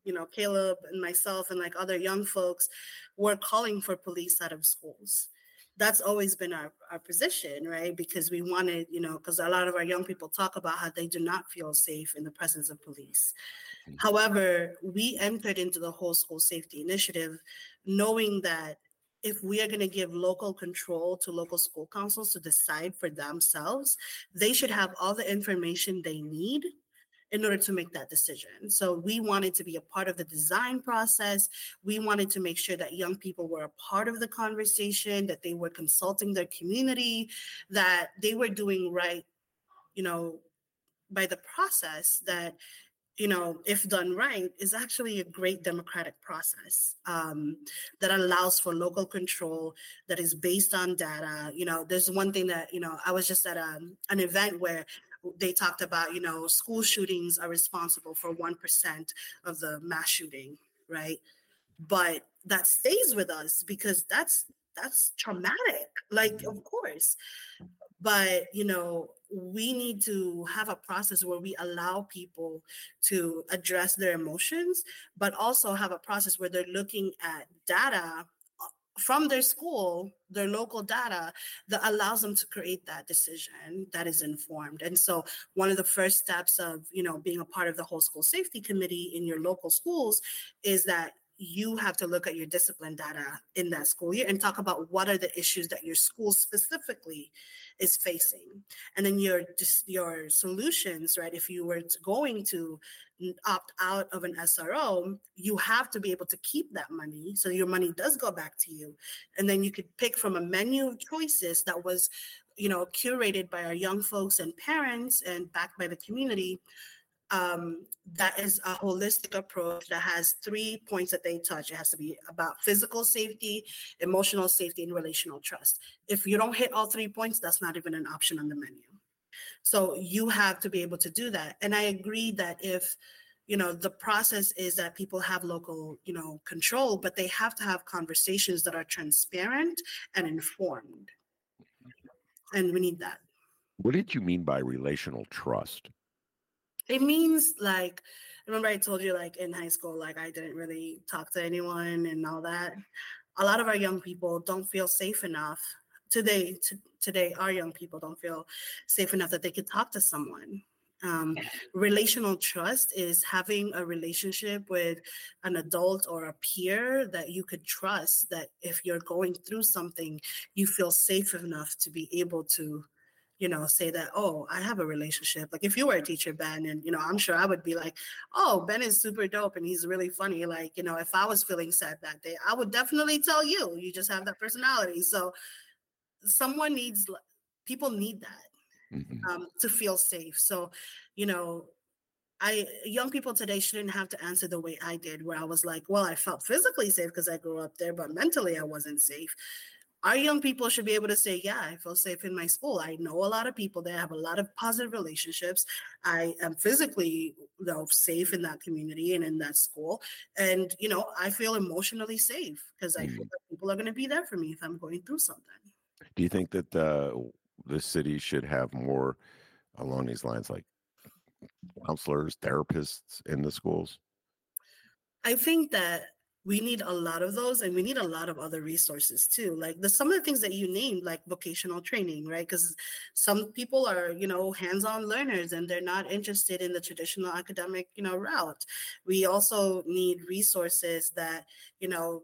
you know, Caleb and myself and like other young folks were calling for police out of schools. That's always been our, our position, right? Because we wanted, you know, because a lot of our young people talk about how they do not feel safe in the presence of police. Mm-hmm. However, we entered into the whole school safety initiative knowing that if we are going to give local control to local school councils to decide for themselves, they should have all the information they need in order to make that decision. So we wanted to be a part of the design process. We wanted to make sure that young people were a part of the conversation, that they were consulting their community, that they were doing right, you know, by the process that, you know, if done right, is actually a great democratic process um, that allows for local control, that is based on data. You know, there's one thing that, you know, I was just at a, an event where they talked about, you know, school shootings are responsible for one percent of the mass shooting, right? But that stays with us because that's that's traumatic, like, of course. But, you know, we need to have a process where we allow people to address their emotions, but also have a process where they're looking at data from their school, their local data, that allows them to create that decision that is informed. And so one of the first steps of, you know, being a part of the whole school safety committee in your local schools is that you have to look at your discipline data in that school year and talk about what are the issues that your school specifically is facing. And then your your solutions, right? If you were going to opt out of an S R O, you have to be able to keep that money. So your money does go back to you. And then you could pick from a menu of choices that was, you know, curated by our young folks and parents and backed by the community. Um, that is a holistic approach that has three points that they touch. It has to be about physical safety, emotional safety, and relational trust. If you don't hit all three points, that's not even an option on the menu. So you have to be able to do that. And I agree that if, you know, the process is that people have local, you know, control, but they have to have conversations that are transparent and informed. And we need that. What did you mean by relational trust? It means, like, remember I told you, like, in high school, like, I didn't really talk to anyone and all that. A lot of our young people don't feel safe enough. Today, t- today, our young people don't feel safe enough that they could talk to someone. Um, yeah. Relational trust is having a relationship with an adult or a peer that you could trust, that if you're going through something, you feel safe enough to be able to, you know, say that, oh, I have a relationship. Like, if you were a teacher, Ben, and, you know, I'm sure I would be like, oh, Ben is super dope and he's really funny. Like, you know, if I was feeling sad that day, I would definitely tell you, you just have that personality. So someone needs, people need that. Mm-hmm. Um, to feel safe. So, you know, I young people today shouldn't have to answer the way I did, where I was like, well, I felt physically safe because I grew up there, but mentally I wasn't safe. Our young people should be able to say, yeah, I feel safe in my school. I know a lot of people there, have a lot of positive relationships. I am physically, you know, safe in that community and in that school. And, you know, I feel emotionally safe because mm-hmm. I feel that people are going to be there for me if I'm going through something. Do you think that uh the city should have more along these lines, like counselors, therapists in the schools? I think that we need a lot of those, and we need a lot of other resources too. Like the, some of the things that you named, like vocational training, right? Because some people are, you know, hands-on learners and they're not interested in the traditional academic, you know, route. We also need resources that, you know,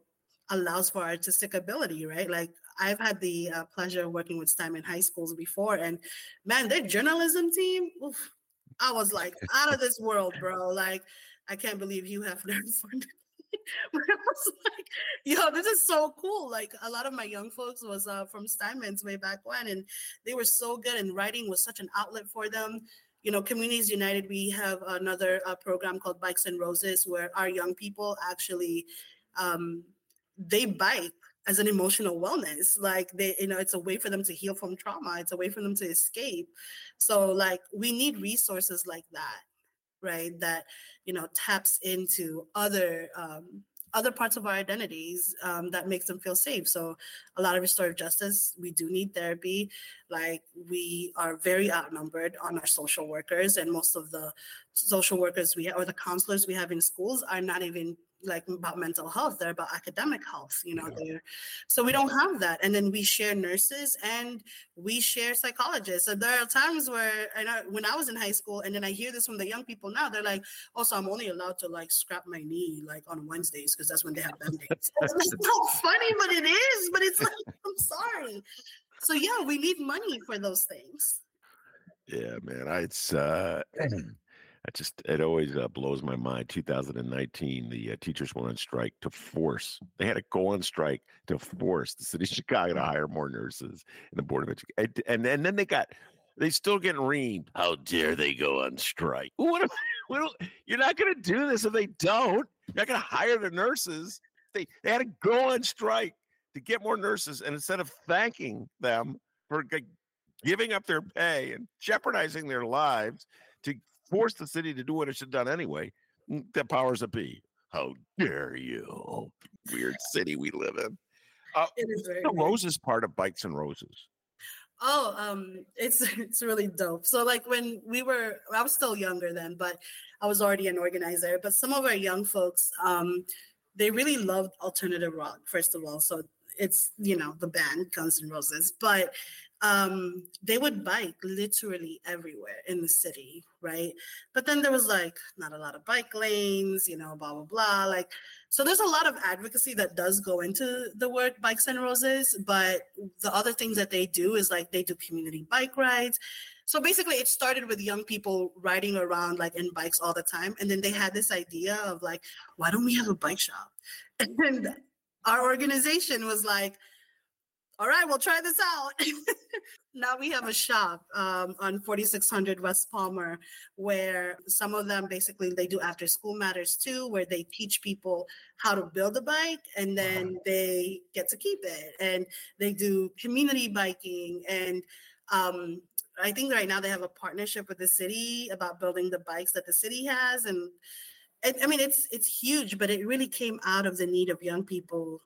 allows for artistic ability, right? Like I've had the uh, pleasure of working with Stymen High Schools before, and man, their journalism team, oof, I was like out of this world, bro. Like, I can't believe you have learned from it. But I was like, yo, this is so cool. Like a lot of my young folks was uh, from Steinmetz way back when, and they were so good, and writing was such an outlet for them. You know, Communities United, we have another uh, program called Bikes and Roses, where our young people actually, um, they bike as an emotional wellness. Like they, you know, it's a way for them to heal from trauma. It's a way for them to escape. So like we need resources like that, right? That, you know, taps into other, um, other parts of our identities um, that makes them feel safe. So a lot of restorative justice, we do need therapy. Like we are very outnumbered on our social workers, and most of the social workers we have, or the counselors we have in schools, are not even like about mental health. They're about academic health, you know, yeah. So we don't have that. And then we share nurses and we share psychologists. So there are times where, and I, when I was in high school, and then I hear this from the young people now, they're like, oh, so I'm only allowed to like scrap my knee like on Wednesdays because that's when they have them days. It's not funny, but it is, but it's like, I'm sorry. So yeah, we need money for those things. Yeah, man, I, it's, uh, I just, it always uh, blows my mind. two thousand nineteen, the uh, teachers went on strike to force, they had to go on strike to force the city of Chicago to hire more nurses in the Board of Education. And, and then they got, they still getting reamed. How dare they go on strike? What am I, what am, you're not going to do this if they don't. You're not going to hire the nurses. They, they had to go on strike to get more nurses. And instead of thanking them for g- giving up their pay and jeopardizing their lives to forced the city to do what it should have done anyway. The powers that be. How dare you? Weird city we live in. Uh, the Roses part of Bikes and Roses. Oh, um, it's it's really dope. So like when we were, I was still younger then, but I was already an organizer. But some of our young folks, um, they really loved alternative rock, first of all. So it's, you know, the band Guns and Roses, but um, they would bike literally everywhere in the city, right? But then there was like not a lot of bike lanes, you know, blah, blah, blah. Like, so there's a lot of advocacy that does go into the word Bikes and Roses, but the other things that they do is like they do community bike rides. So basically it started with young people riding around like in bikes all the time. And then they had this idea of like, why don't we have a bike shop? And then our organization was like, all right, we'll try this out. Now we have a shop um, on forty-six hundred West Palmer, where some of them basically they do after school matters too, where they teach people how to build a bike and then they get to keep it. And they do community biking. And um, I think right now they have a partnership with the city about building the bikes that the city has. And I mean, it's it's huge, but it really came out of the need of young people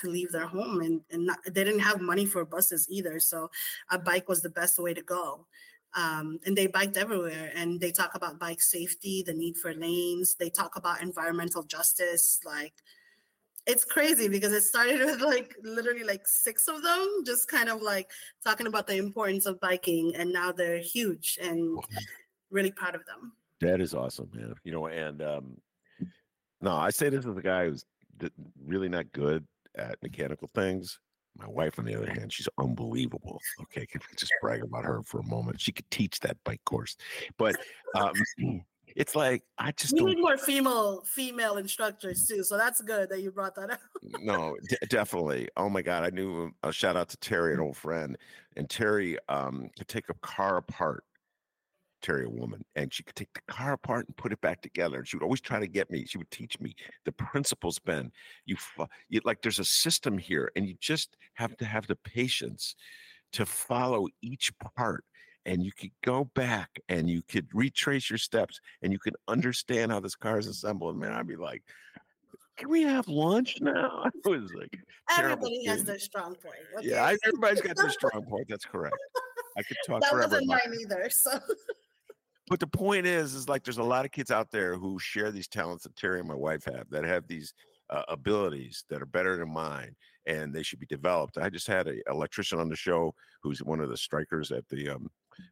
to leave their home, and, and not, they didn't have money for buses either. So a bike was the best way to go. Um, and they biked everywhere, and they talk about bike safety, the need for lanes. They talk about environmental justice. Like, it's crazy because it started with like literally like six of them, just kind of like talking about the importance of biking, and now they're huge, and really proud of them. That is awesome, man. You know, and um, no, I say this as a guy who's really not good at mechanical things. My wife, on the other hand, she's unbelievable. Okay, can I just brag about her for a moment? She could teach that bike course, but um, it's like I just we don't... need more female female instructors too. So that's good that you brought that up. No, d- definitely. Oh my God, I knew. A uh, shout out to Terry, an old friend, and Terry um, could take a car apart. Terry, a woman, and she could take the car apart and put it back together. And she would always try to get me. She would teach me the principles, Ben. You, you like, there's a system here, and you just have to have the patience to follow each part. And you could go back and you could retrace your steps, and you could understand how this car is assembled. Man, I'd be like, "Can we have lunch now?" I was like, "Everybody has their strong point." Okay. Yeah, I, everybody's got their strong point. That's correct. I could talk that forever. That wasn't mine either. So. But the point is, is like there's a lot of kids out there who share these talents that Terry and my wife have, that have these uh, abilities that are better than mine, and they should be developed. I just had an electrician on the show who's one of the strikers at the um,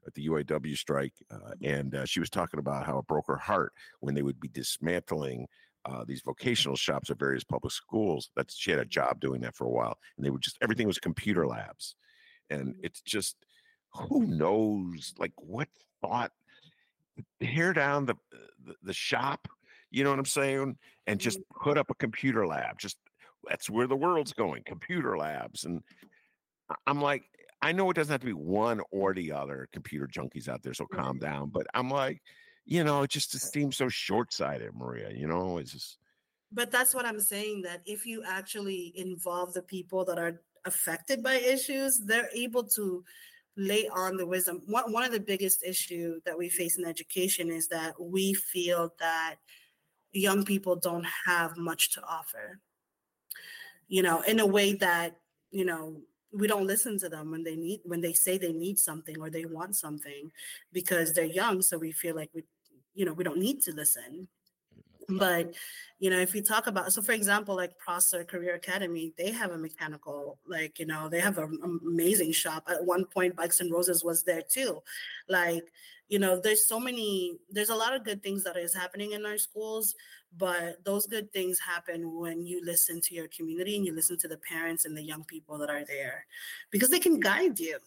at the U A W strike, uh, and uh, she was talking about how it broke her heart when they would be dismantling uh, these vocational shops at various public schools. That's she had a job doing that for a while, and they would just everything was computer labs, and it's just who knows like what thought. Tear down the, the the shop, you know what I'm saying, and just put up a computer lab. Just that's where the world's going, computer labs. And I'm like, I know it doesn't have to be one or the other. Computer junkies out there, so calm down. But I'm like, you know, it just it seems so short-sighted, Maria. You know, it's just. But that's what I'm saying. That if you actually involve the people that are affected by issues, they're able to lay on the wisdom. One, one of the biggest issues that we face in education is that we feel that young people don't have much to offer, you know, in a way that, you know, we don't listen to them when they need, when they say they need something or they want something because they're young. So we feel like we, you know, we don't need to listen. But, you know, if we talk about, so for example, like Prosser Career Academy, they have a mechanical, like, you know, they have an amazing shop. At one point, Bikes and Roses was there too. Like, you know, there's so many, there's a lot of good things that is happening in our schools, but those good things happen when you listen to your community and you listen to the parents and the young people that are there because they can guide you.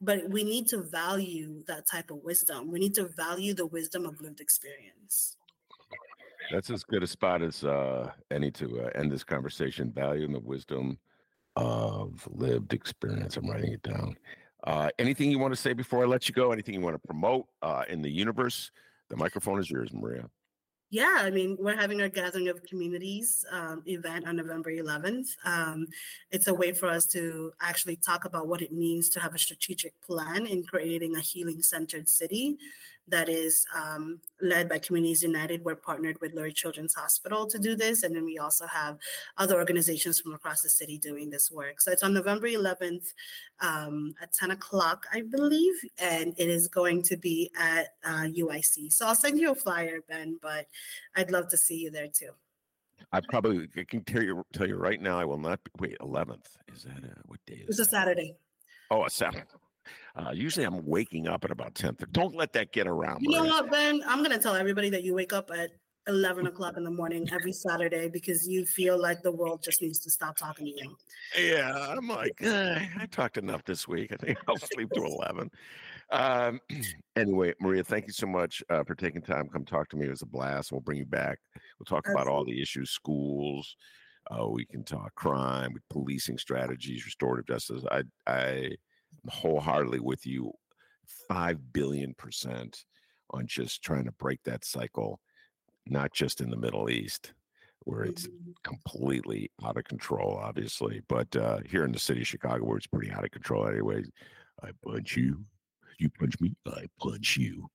But we need to value that type of wisdom. We need to value the wisdom of lived experience. That's as good a spot as uh, any to uh, end this conversation. Valuing the wisdom of lived experience. I'm writing it down. Uh, anything you want to say before I let you go? Anything you want to promote uh, in the universe? The microphone is yours, Maria. Yeah, I mean, we're having our Gathering of Communities um, event on November eleventh. Um, it's a way for us to actually talk about what it means to have a strategic plan in creating a healing-centered city that is um, led by Communities United. We're partnered with Lurie Children's Hospital to do this, and then we also have other organizations from across the city doing this work. So it's on November eleventh um, at ten o'clock, I believe, and it is going to be at uh, U I C. So I'll send you a flyer, Ben, but I'd love to see you there too. I probably I can tell you tell you right now. I will not be, wait. eleventh is that a, what day? Is it's that? A Saturday. Oh, a Saturday. Uh, usually, I'm waking up at about ten. Don't let that get around. You Maria. Know what, Ben? I'm gonna tell everybody that you wake up at eleven o'clock in the morning every Saturday because you feel like the world just needs to stop talking to you. Yeah, I'm like, eh, I talked enough this week. I think I'll sleep to eleven. Um, anyway, Maria, thank you so much uh, for taking time. Come talk to me. It was a blast. We'll bring you back. We'll talk Absolutely. About all the issues, schools. Uh, we can talk crime, policing strategies, restorative justice. I, I am wholeheartedly with you five billion percent on just trying to break that cycle, not just in the Middle East, where it's completely out of control, obviously, but uh, here in the city of Chicago, where it's pretty out of control anyway. I punch you. You punch me, I punch you.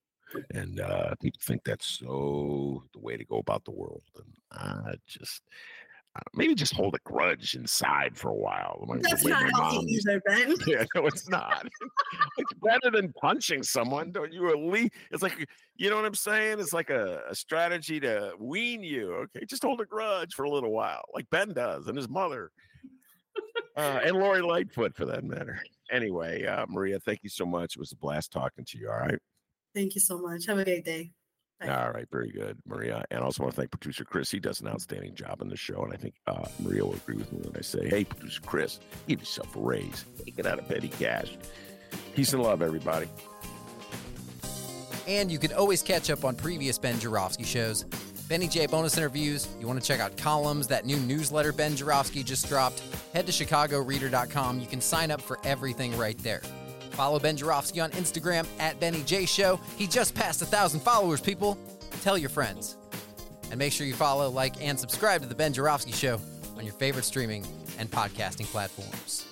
And uh, people think that's so the way to go about the world. And I just, maybe just hold a grudge inside for a while. Like, that's not healthy either, Ben. Yeah, no, it's not. It's better than punching someone. Don't you at least? It's like, you know what I'm saying? It's like a, a strategy to wean you. Okay, just hold a grudge for a little while, like Ben does and his mother, uh, and Lori Lightfoot for that matter. Anyway, uh, Maria, thank you so much. It was a blast talking to you. All right. Thank you so much. Have a great day. All right. Very good, Maria. And I also want to thank producer Chris. He does an outstanding job on the show. And I think uh, Maria will agree with me when I say, hey, producer Chris, give yourself a raise. Take it out of petty cash. Peace and love, everybody. And you can always catch up on previous Ben Joravsky shows. Benny J bonus interviews. You want to check out columns, that new newsletter Ben Joravsky just dropped. Head to chicago reader dot com. You can sign up for everything right there. Follow Ben Joravsky on Instagram at Benny J Show. He just passed a thousand followers, people. Tell your friends. And make sure you follow, like, and subscribe to The Ben Joravsky Show on your favorite streaming and podcasting platforms.